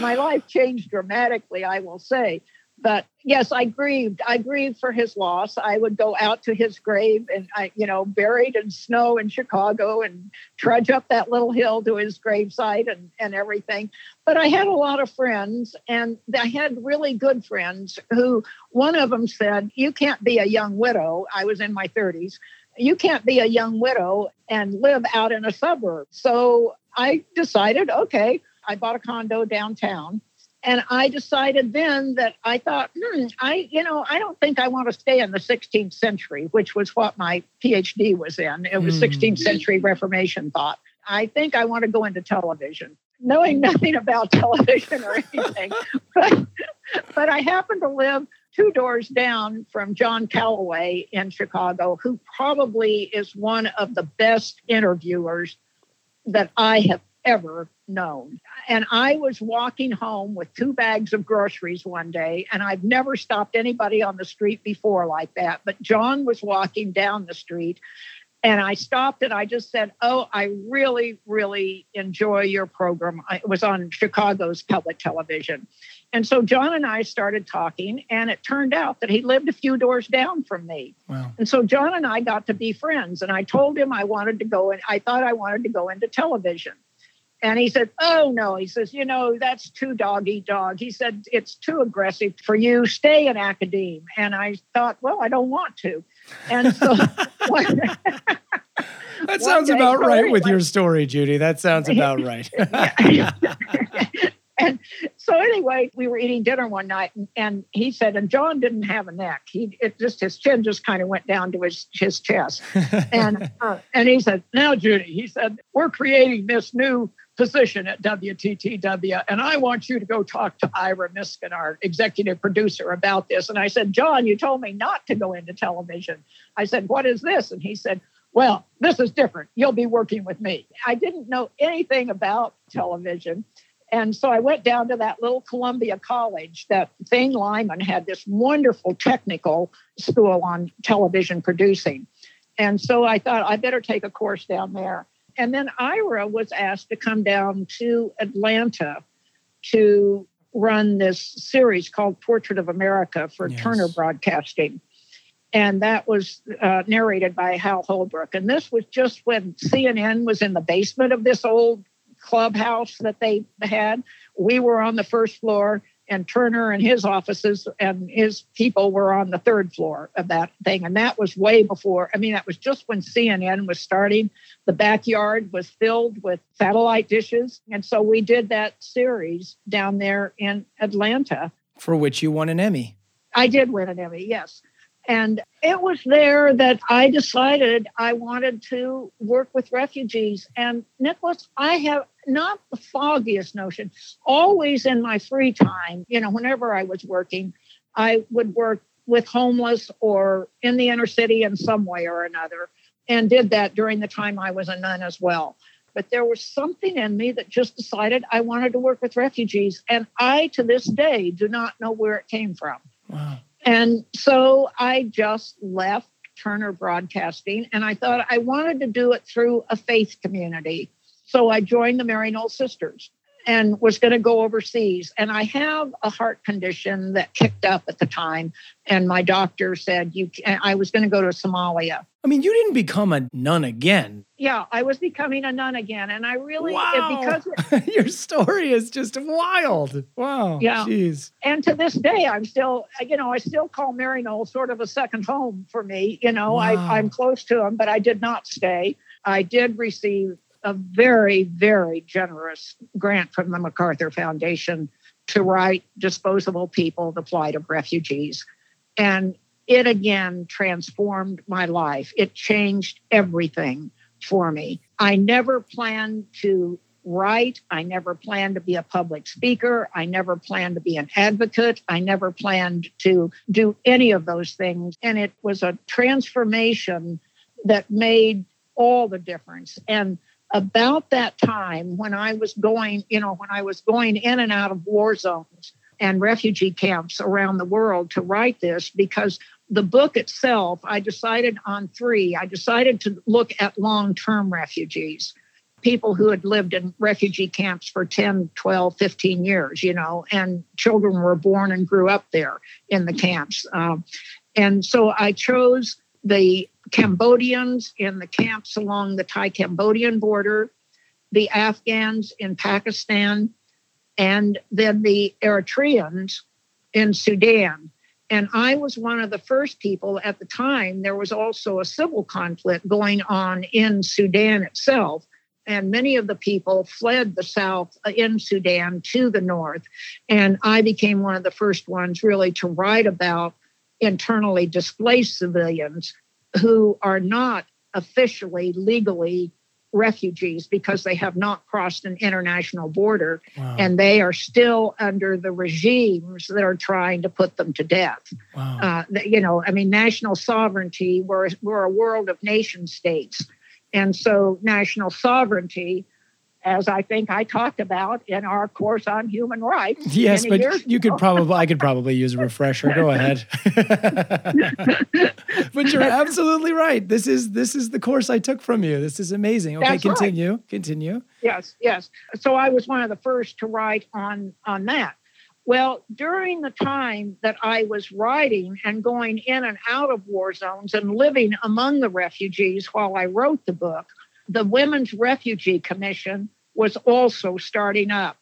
my life changed dramatically, I will say. But yes, I grieved. I grieved for his loss. I would go out to his grave and, I, you know, buried in snow in Chicago and trudge up that little hill to his gravesite and, and everything. But I had a lot of friends, and I had really good friends who, one of them said, you can't be a young widow. I was in my thirties. You can't be a young widow and live out in a suburb. So I decided, okay, I bought a condo downtown. And I decided then that I thought, hmm, I, you know, I don't think I want to stay in the sixteenth century, which was what my PhD was in. It was mm. sixteenth century Reformation thought. I think I want to go into television, knowing nothing about television or anything. but, but I happened to live two doors down from John Calloway in Chicago, who probably is one of the best interviewers that I have ever known. And I was walking home with two bags of groceries one day, and I've never stopped anybody on the street before like that. But John was walking down the street, and I stopped and I just said, oh, I really, really enjoy your program. It was on Chicago's public television. And so John and I started talking, and it turned out that he lived a few doors down from me. Wow. And so John and I got to be friends, and I told him I wanted to go and I thought I wanted to go into television. And he said, oh, no, he says, you know, that's too dog-eat-dog. He said, it's too aggressive for you. Stay in academe. And I thought, well, I don't want to. And so that sounds about right with your story, Judy. That sounds about right. And So anyway, we were eating dinner one night, and, and he said, and John didn't have a neck. He it just his chin just kind of went down to his his chest. And uh, and he said, now, Judy, he said, we're creating this new position at W T T W, and I want you to go talk to Ira Miskin, our executive producer, about this. And I said, John, you told me not to go into television. I said, what is this? And he said, well, this is different. You'll be working with me. I didn't know anything about television. And so I went down to that little Columbia College that Thane Lyman had this wonderful technical school on television producing. And so I thought I better take a course down there. And then Ira was asked to come down to Atlanta to run this series called Portrait of America for yes. Turner Broadcasting. And that was uh, narrated by Hal Holbrook. And this was just when C N N was in the basement of this old clubhouse that they had. We were on the first floor, and Turner and his offices and his people were on the third floor of that thing. And that was way before. I mean, that was just when C N N was starting. The backyard was filled with satellite dishes. And so we did that series down there in Atlanta. For which you won an Emmy. I did win an Emmy, yes. And it was there that I decided I wanted to work with refugees. And Nicholas, I have not the foggiest notion. Always in my free time, you know, whenever I was working, I would work with homeless or in the inner city in some way or another, and did that during the time I was a nun as well. But there was something in me that just decided I wanted to work with refugees. And I, to this day, do not know where it came from. Wow. And so I just left Turner Broadcasting, and I thought I wanted to do it through a faith community. So I joined the Maryknoll Sisters and was going to go overseas. And I have a heart condition that kicked up at the time. And my doctor said, "You." Can, I was going to go to Somalia. I mean, you didn't become a nun again. Yeah, I was becoming a nun again. And I really, wow. it, because... It, your story is just wild. Wow. Yeah. Jeez. And to this day, I'm still, you know, I still call Maryknoll sort of a second home for me. You know, wow. I, I'm close to them, but I did not stay. I did receive a very, very generous grant from the MacArthur Foundation to write Disposable People, the Plight of Refugees. And it again transformed my life. It changed everything for me. I never planned to write. I never planned to be a public speaker. I never planned to be an advocate. I never planned to do any of those things. And it was a transformation that made all the difference. And about that time when I was going, you know, when I was going in and out of war zones and refugee camps around the world to write this, because the book itself, I decided on three. I decided to look at long-term refugees, people who had lived in refugee camps for ten, twelve, fifteen years, you know, and children were born and grew up there in the camps. Um, and so I chose the Cambodians in the camps along the Thai-Cambodian border, the Afghans in Pakistan, and then the Eritreans in Sudan. And I was one of the first people at the time. There was also a civil conflict going on in Sudan itself. And many of the people fled the south in Sudan to the north. And I became one of the first ones really to write about internally displaced civilians who are not officially, legally refugees because they have not crossed an international border. Wow. And they are still under the regimes that are trying to put them to death. Wow. Uh, you know, I mean, national sovereignty, we're, we're a world of nation states. And so national sovereignty, as I think I talked about in our course on human rights. Yes, but you could probably, I could probably use a refresher. Go ahead. But you're absolutely right. This is this is the course I took from you. This is amazing. Okay, That's continue, right. continue. Yes, yes. So I was one of the first to write on, on that. Well, during the time that I was writing and going in and out of war zones and living among the refugees while I wrote the book, the Women's Refugee Commission was also starting up,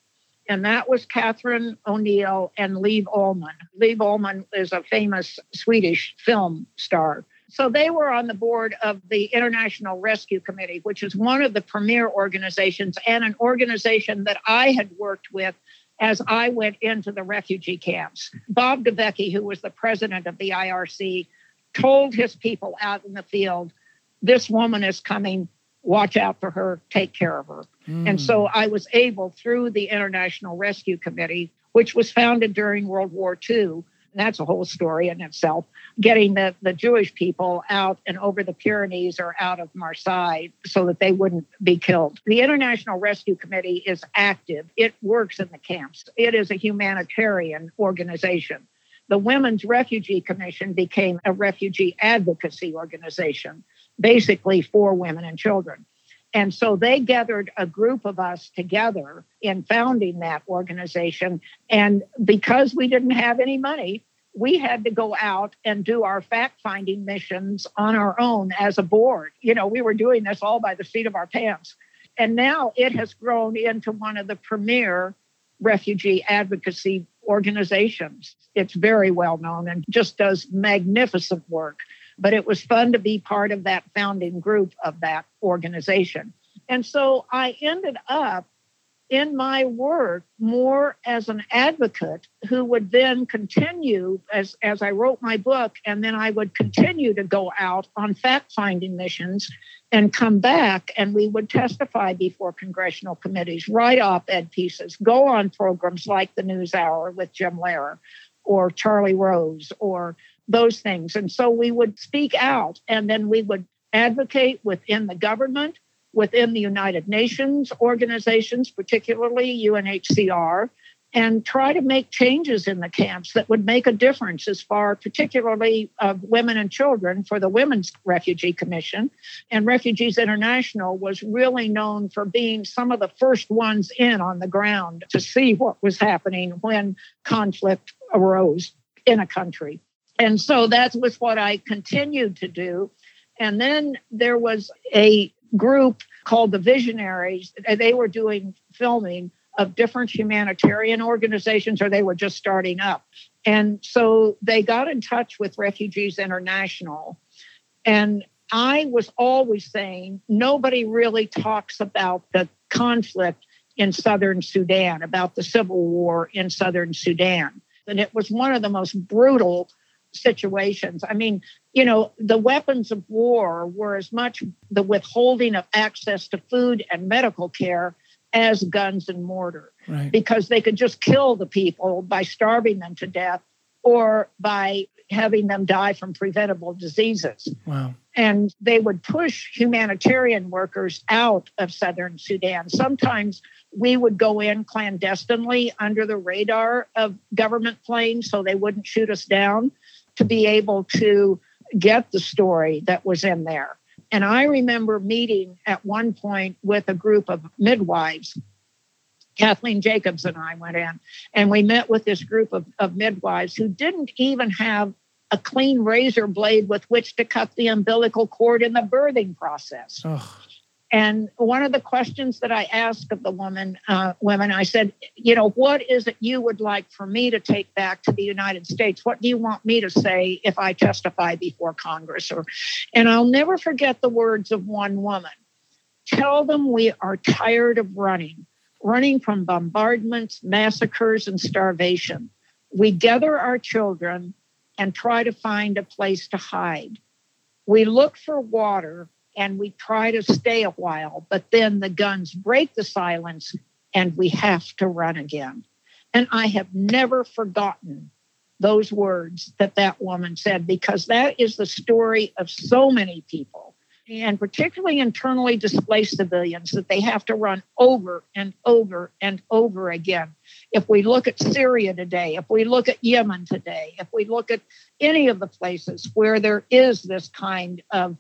and that was Catherine O'Neill and Liv Ullman. Liv Ullman is a famous Swedish film star. So they were on the board of the International Rescue Committee, which is one of the premier organizations and an organization that I had worked with as I went into the refugee camps. Bob DeBecki, who was the president of the I R C, told his people out in the field, this woman is coming, watch out for her, take care of her. Mm. And so I was able, through the International Rescue Committee, which was founded during World War Two, and that's a whole story in itself, getting the, the Jewish people out and over the Pyrenees or out of Marseille so that they wouldn't be killed. The International Rescue Committee is active. It works in the camps. It is a humanitarian organization. The Women's Refugee Commission became a refugee advocacy organization, basically for women and children. And so they gathered a group of us together in founding that organization. And because we didn't have any money, we had to go out and do our fact-finding missions on our own as a board. You know, we were doing this all by the seat of our pants. And now it has grown into one of the premier refugee advocacy organizations. It's very well known and just does magnificent work. But it was fun to be part of that founding group of that organization. And so I ended up in my work more as an advocate who would then continue as, as I wrote my book, and then I would continue to go out on fact-finding missions and come back, and we would testify before congressional committees, write op-ed pieces, go on programs like the NewsHour with Jim Lehrer or Charlie Rose or those things. And so we would speak out, and then we would advocate within the government, within the United Nations organizations, particularly U N H C R, and try to make changes in the camps that would make a difference as far, particularly of women and children, for the Women's Refugee Commission. And Refugees International was really known for being some of the first ones in on the ground to see what was happening when conflict arose in a country. And so that was what I continued to do. And then there was a group called the Visionaries. They were doing filming of different humanitarian organizations, or they were just starting up. And so they got in touch with Refugees International. And I was always saying, nobody really talks about the conflict in southern Sudan, about the civil war in southern Sudan. And it was one of the most brutal situations. I mean, you know, the weapons of war were as much the withholding of access to food and medical care as guns and mortar, right? Because they could just kill the people by starving them to death or by having them die from preventable diseases. Wow. And they would push humanitarian workers out of southern Sudan. Sometimes we would go in clandestinely under the radar of government planes so they wouldn't shoot us down, to be able to get the story that was in there. And I remember meeting at one point with a group of midwives. Kathleen Jacobs and I went in, and we met with this group of, of midwives who didn't even have a clean razor blade with which to cut the umbilical cord in the birthing process. Oh. And one of the questions that I asked of the woman, uh, women, I said, you know, what is it you would like for me to take back to the United States? What do you want me to say if I testify before Congress? Or, and I'll never forget the words of one woman. Tell them we are tired of running, running from bombardments, massacres, and starvation. We gather our children and try to find a place to hide. We look for water, and we try to stay a while, but then the guns break the silence and we have to run again. And I have never forgotten those words that that woman said, because that is the story of so many people, and particularly internally displaced civilians, that they have to run over and over and over again. If we look at Syria today, if we look at Yemen today, if we look at any of the places where there is this kind of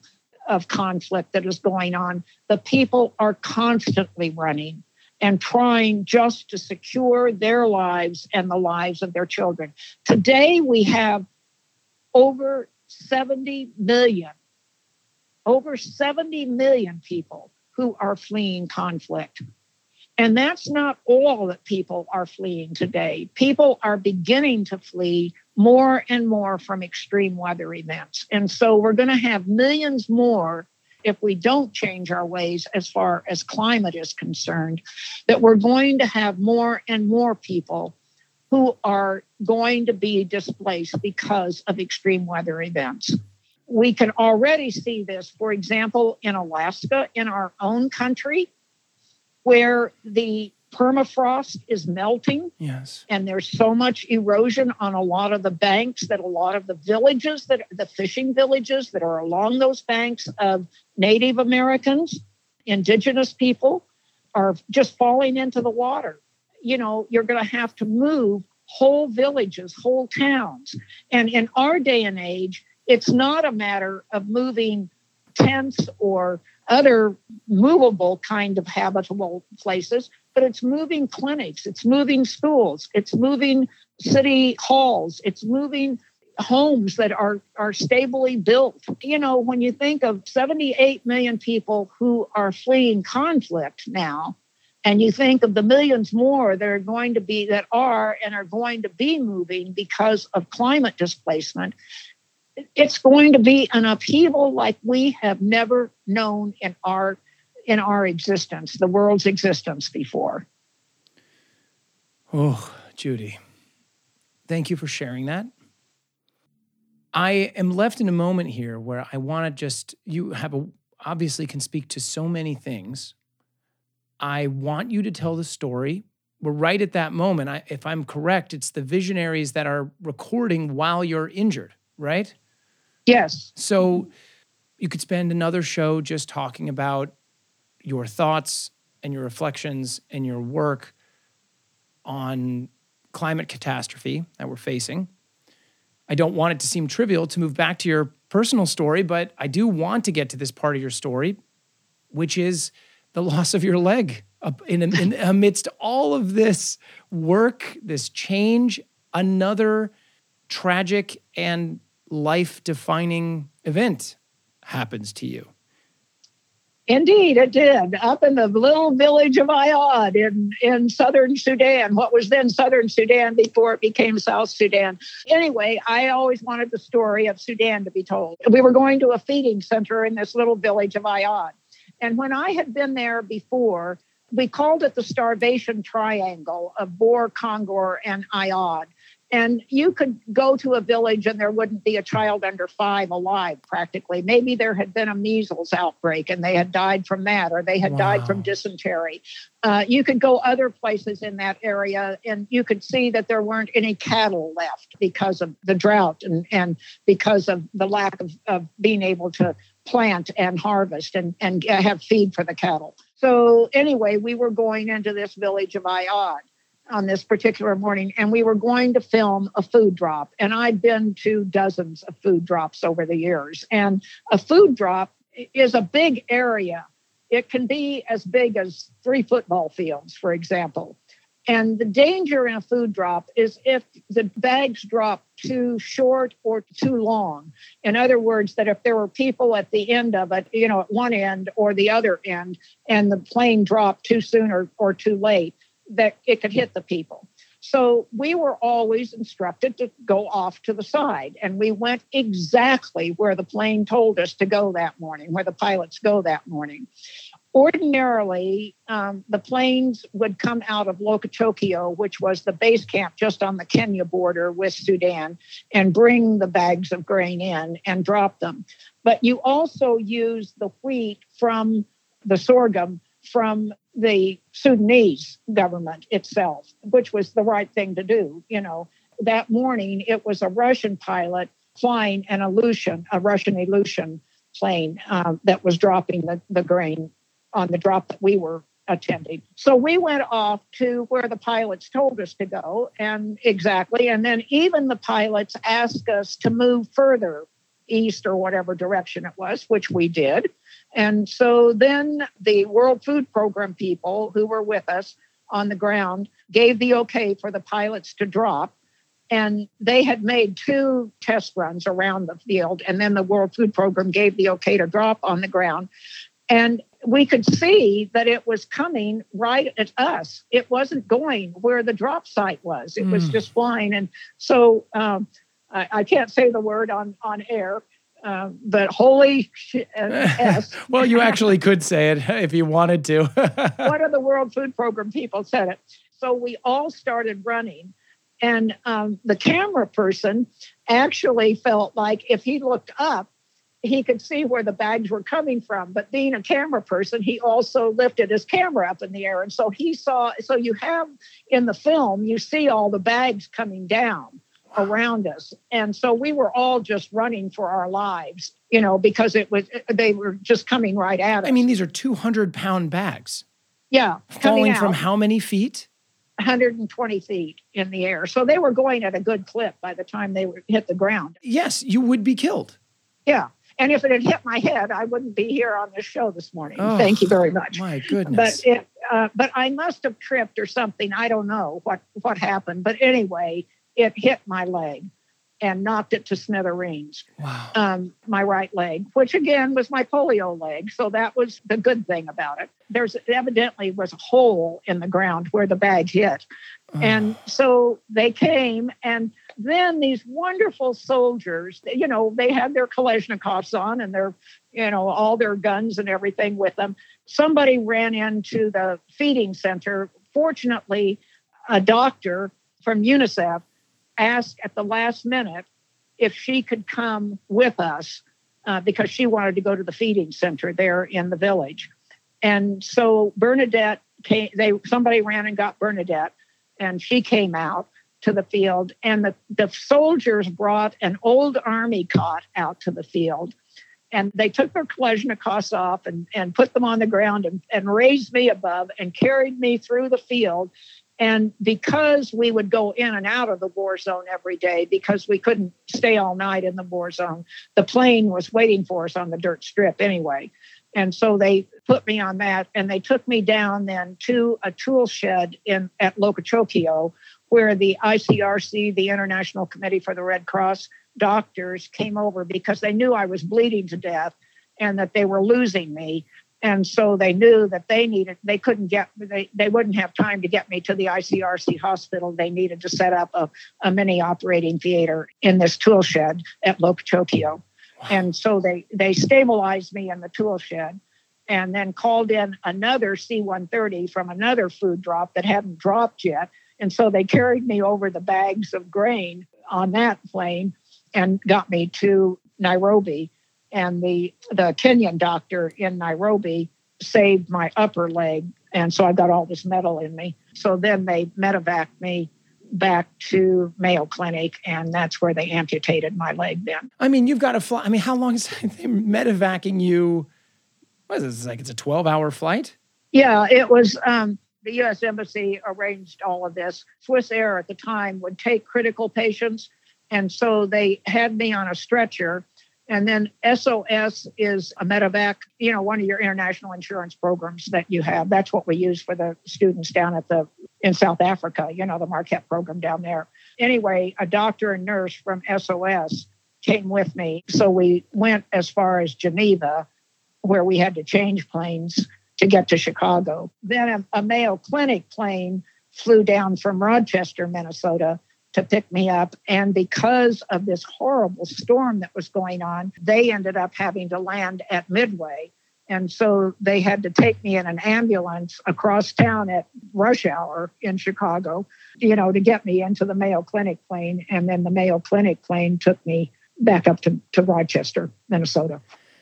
of conflict that is going on, the people are constantly running and trying just to secure their lives and the lives of their children. Today, we have over seventy million, over seventy million people who are fleeing conflict. And that's not all that people are fleeing today. People are beginning to flee more and more from extreme weather events. And so we're going to have millions more if we don't change our ways as far as climate is concerned, that we're going to have more and more people who are going to be displaced because of extreme weather events. We can already see this, for example, in Alaska, in our own country, where the permafrost is melting. Yes. And there's so much erosion on a lot of the banks that a lot of the villages, that the fishing villages that are along those banks of Native Americans, indigenous people, are just falling into the water. You know, you're going to have to move whole villages, whole towns. And in our day and age, it's not a matter of moving tents or other movable kind of habitable places, but it's moving clinics, it's moving schools, it's moving city halls, it's moving homes that are, are stably built. You know, when you think of seventy-eight million people who are fleeing conflict now, and you think of the millions more that are going to be, that are and are going to be moving because of climate displacement, it's going to be an upheaval like we have never known in our in our existence, the world's existence before. Oh, Judy, thank you for sharing that. I am left in a moment here where I want to just, you have a, obviously can speak to so many things. I want you to tell the story. We're right at that moment. I, if I'm correct, it's the visionaries that are recording while you're injured, right? Yes. So you could spend another show just talking about your thoughts and your reflections and your work on climate catastrophe that we're facing. I don't want it to seem trivial to move back to your personal story, but I do want to get to this part of your story, which is the loss of your leg up in, in amidst all of this work, this change, another tragic and life-defining event happens to you. Indeed, it did. Up in the little village of Ayod in, in southern Sudan, what was then southern Sudan before it became South Sudan. Anyway, I always wanted the story of Sudan to be told. We were going to a feeding center in this little village of Ayod. And when I had been there before, we called it the starvation triangle of Bor, Congor, and Ayod. And you could go to a village and there wouldn't be a child under five alive, practically. Maybe there had been a measles outbreak and they had died from that, or they had wow. died from dysentery. Uh, you could go other places in that area and you could see that there weren't any cattle left because of the drought and, and because of the lack of, of being able to plant and harvest and, and have feed for the cattle. So anyway, we were going into this village of Ayod on this particular morning, and we were going to film a food drop. And I've been to dozens of food drops over the years. And a food drop is a big area. It can be as big as three football fields, for example. And the danger in a food drop is if the bags drop too short or too long. In other words, that if there were people at the end of it, you know, at one end or the other end, and the plane dropped too soon or, or too late, that it could hit the people. So we were always instructed to go off to the side. And we went exactly where the plane told us to go that morning, where the pilots go that morning. Ordinarily, um, the planes would come out of Lokichoggio, which was the base camp just on the Kenya border with Sudan, and bring the bags of grain in and drop them. But you also use the wheat from the sorghum from the Sudanese government itself, which was the right thing to do. You know, that morning, it was a Russian pilot flying an Ilyushin, a Russian Ilyushin plane uh, that was dropping the, the grain on the drop that we were attending. So we went off to where the pilots told us to go, and exactly. And then even the pilots asked us to move further east or whatever direction it was, which we did. And so then the World Food Program people who were with us on the ground gave the okay for the pilots to drop. And they had made two test runs around the field. And then the World Food Program gave the okay to drop on the ground. And we could see that it was coming right at us. It wasn't going where the drop site was. It mm. was just flying. And so um, I, I can't say the word on, on air. Uh, but holy shit. Well, you actually could say it if you wanted to. One of the World Food Program people said it. So we all started running. And um, the camera person actually felt like if he looked up, he could see where the bags were coming from. But being a camera person, he also lifted his camera up in the air. And so he saw, so you have in the film, you see all the bags coming down around us. And so we were all just running for our lives, you know, because it was, they were just coming right at us. I mean, these are two hundred pound bags. Yeah. Falling from how many feet? one hundred twenty feet in the air. So they were going at a good clip by the time they hit the ground. Yes, you would be killed. Yeah. And if it had hit my head, I wouldn't be here on this show this morning. Oh, thank you very much. My goodness. But it, uh, but I must have tripped or something. I don't know what, what happened. But anyway, it hit my leg and knocked it to smithereens. Wow. Um, my right leg, which again was my polio leg. So that was the good thing about it. There's evidently was a hole in the ground where the bag hit. Oh. And so they came, and then these wonderful soldiers, you know, they had their Kalashnikovs on and their, you know, all their guns and everything with them. Somebody ran into the feeding center. Fortunately, a doctor from UNICEF asked at the last minute if she could come with us uh, because she wanted to go to the feeding center there in the village. And so Bernadette came, they, somebody ran and got Bernadette, and she came out to the field, and the, the soldiers brought an old army cot out to the field, and they took their Kalashnikovs off and, and put them on the ground and, and raised me above and carried me through the field. And because we would go in and out of the war zone every day, because we couldn't stay all night in the war zone, the plane was waiting for us on the dirt strip anyway. And so they put me on that, and they took me down then to a tool shed in at Lokichoggio, where the I C R C, the International Committee for the Red Cross, doctors came over because they knew I was bleeding to death and that they were losing me. And so they knew that they needed, they couldn't get, they, they wouldn't have time to get me to the I C R C hospital. They needed to set up a, a mini operating theater in this tool shed at Lokichoggio. Wow. And so they, they stabilized me in the tool shed and then called in another C one thirty from another food drop that hadn't dropped yet. And so they carried me over the bags of grain on that plane and got me to Nairobi. And the, the Kenyan doctor in Nairobi saved my upper leg. And so I got all this metal in me. So then they medevaced me back to Mayo Clinic. And that's where they amputated my leg then. I mean, you've got to fly. I mean, how long is they medevacing you? What is this? Like it's a twelve hour flight? Yeah, it was. Um, the U S Embassy arranged all of this. Swiss Air at the time would take critical patients. And so they had me on a stretcher. And then S O S is a medevac, you know, one of your international insurance programs that you have. That's what we use for the students down at the in South Africa, you know, the Marquette program down there. Anyway, a doctor and nurse from S O S came with me. So we went as far as Geneva, where we had to change planes to get to Chicago. Then a, a Mayo Clinic plane flew down from Rochester, Minnesota, to pick me up. And because of this horrible storm that was going on, they ended up having to land at Midway. And so they had to take me in an ambulance across town at rush hour in Chicago, you know, to get me into the Mayo Clinic plane. And then the Mayo Clinic plane took me back up to, to Rochester, Minnesota.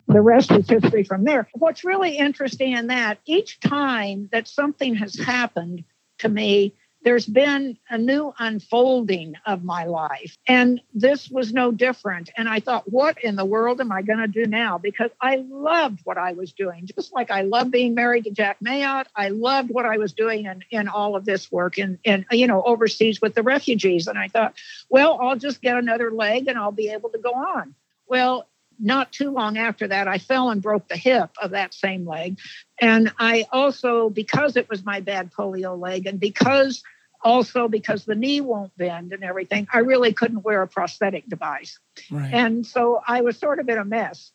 The rest is history from there. What's really interesting in that, each time that something has happened to me, there's been a new unfolding of my life, and this was no different. And I thought, what in the world am I going to do now? Because I loved what I was doing, just like I loved being married to Jack Mayotte. I loved what I was doing in, in all of this work and, and, you know, overseas with the refugees. And I thought, well, I'll just get another leg and I'll be able to go on. Well, not too long after that, I fell and broke the hip of that same leg. And I also, because it was my bad polio leg, and because Also, because the knee won't bend and everything, I really couldn't wear a prosthetic device. Right. And so I was sort of in a mess.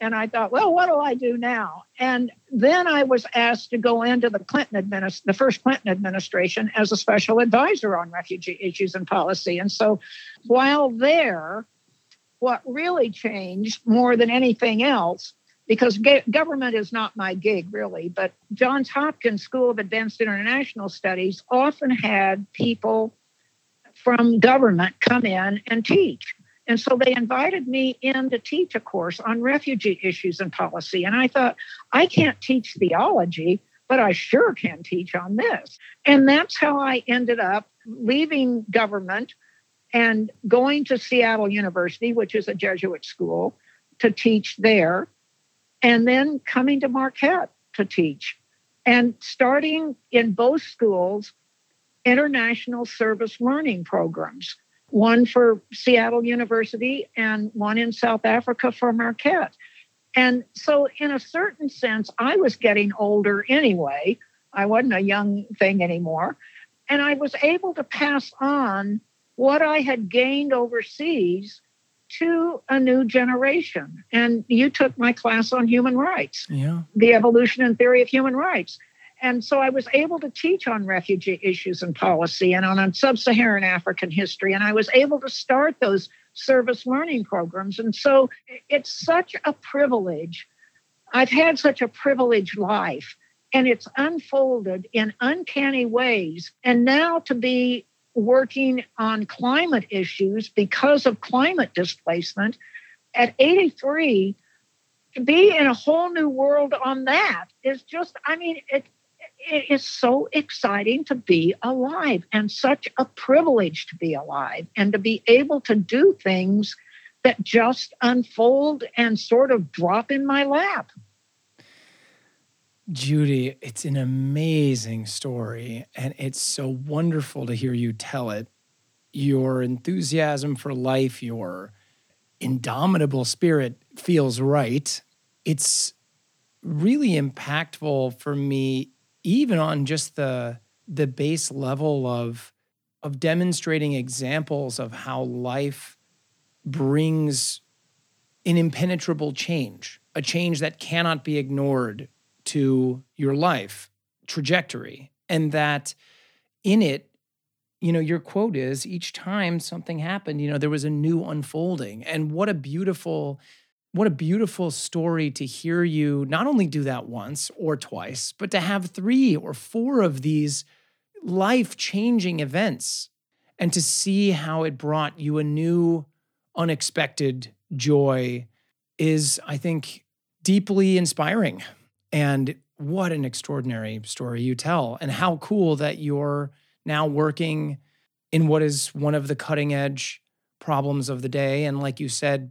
And I thought, well, what do I do now? And then I was asked to go into the Clinton administ- the first Clinton administration as a special advisor on refugee issues and policy. And so while there, what really changed more than anything else, because government is not my gig really, but Johns Hopkins School of Advanced International Studies often had people from government come in and teach. And so they invited me in to teach a course on refugee issues and policy. And I thought, I can't teach theology, but I sure can teach on this. And that's how I ended up leaving government and going to Seattle University, which is a Jesuit school, to teach there, and then coming to Marquette to teach. And starting in both schools, international service learning programs, one for Seattle University and one in South Africa for Marquette. And so in a certain sense, I was getting older anyway. I wasn't a young thing anymore. And I was able to pass on what I had gained overseas to a new generation. And you took my class on human rights, yeah. The evolution and theory of human rights. And so I was able to teach on refugee issues and policy and on sub-Saharan African history. And I was able to start those service learning programs. And so it's such a privilege. I've had such a privileged life, and it's unfolded in uncanny ways. And now to be working on climate issues because of climate displacement at eighty-three, to be in a whole new world on that is just, I mean, it. It is so exciting to be alive, and such a privilege to be alive and to be able to do things that just unfold and sort of drop in my lap. Judy, it's an amazing story, and it's so wonderful to hear you tell it. Your enthusiasm for life, your indomitable spirit feels right. It's really impactful for me, even on just the the base level of, of demonstrating examples of how life brings an impenetrable change, a change that cannot be ignored to your life trajectory. And that in it, you know, your quote is, each time something happened, you know, there was a new unfolding. And what a beautiful... What a beautiful story to hear you not only do that once or twice, but to have three or four of these life-changing events and to see how it brought you a new, unexpected joy is, I think, deeply inspiring. And what an extraordinary story you tell, and how cool that you're now working in what is one of the cutting-edge problems of the day. And like you said,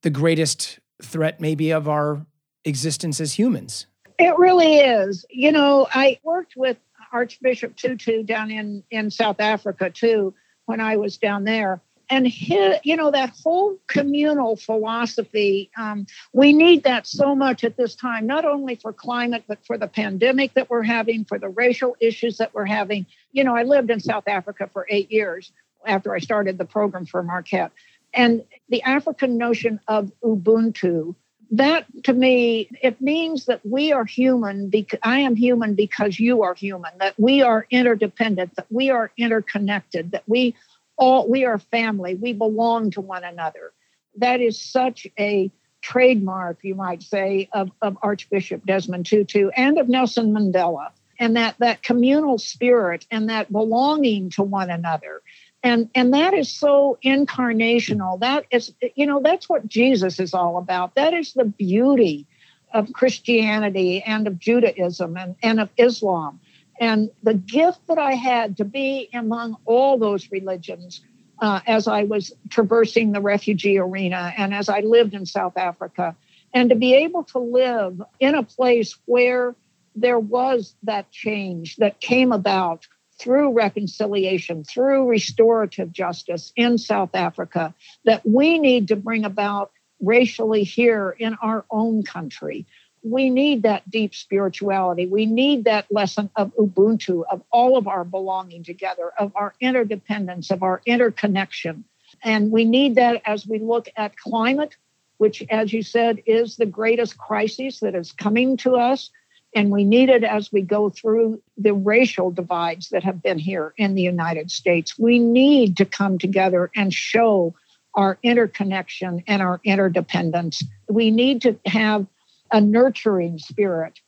the greatest threat maybe of our existence as humans. It really is. You know, I worked with Archbishop Tutu down in, in South Africa too, when I was down there. And his, you know, that whole communal philosophy, um, we need that so much at this time, not only for climate, but for the pandemic that we're having, for the racial issues that we're having. You know, I lived in South Africa for eight years after I started the program for Marquette. And the African notion of Ubuntu, that to me, it means that we are human, because I am human because you are human, that we are interdependent, that we are interconnected, that we all, we are family, we belong to one another. That is such a trademark, you might say, of, of Archbishop Desmond Tutu and of Nelson Mandela, and that, that communal spirit and that belonging to one another. And and that is so incarnational. That is, you know, that's what Jesus is all about. That is the beauty of Christianity and of Judaism and, and of Islam. And the gift that I had to be among all those religions uh, as I was traversing the refugee arena and as I lived in South Africa, and to be able to live in a place where there was that change that came about through reconciliation, through restorative justice in South Africa, that we need to bring about racially here in our own country. We need that deep spirituality. We need that lesson of Ubuntu, of all of our belonging together, of our interdependence, of our interconnection. And we need that as we look at climate, which, as you said, is the greatest crisis that is coming to us. And we need it as we go through the racial divides that have been here in the United States. We need to come together and show our interconnection and our interdependence. We need to have a nurturing spirit.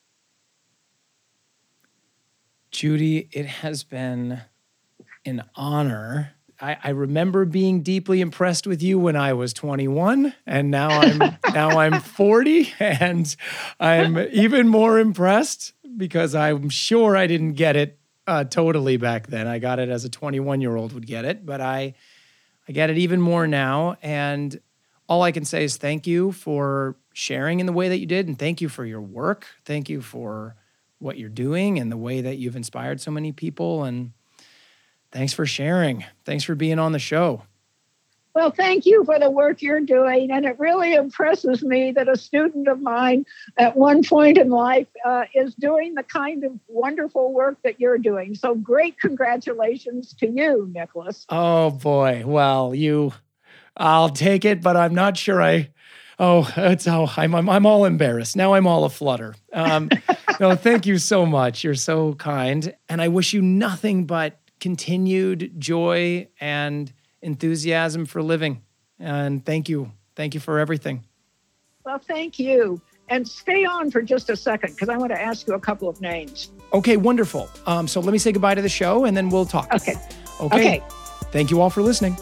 Judy, it has been an honor. I, I remember being deeply impressed with you when I was twenty-one, and now I'm now I'm forty, and I'm even more impressed because I'm sure I didn't get it uh, totally back then. I got it as a twenty-one-year-old would get it, but I I get it even more now. And all I can say is thank you for sharing in the way that you did, and thank you for your work. Thank you for what you're doing and the way that you've inspired so many people. And thanks for sharing. Thanks for being on the show. Well, thank you for the work you're doing. And it really impresses me that a student of mine at one point in life uh, is doing the kind of wonderful work that you're doing. So great congratulations to you, Nicholas. Oh, boy. Well, you, I'll take it, but I'm not sure I, oh, it's, oh I'm, I'm, I'm all embarrassed. Now I'm all aflutter. Um, no, thank you so much. You're so kind. And I wish you nothing but continued joy and enthusiasm for living. And thank you. Thank you for everything. Well, thank you. And stay on for just a second because I want to ask you a couple of names. Okay, wonderful. Um, so let me say goodbye to the show and then we'll talk. Okay. Okay. Okay. Thank you all for listening.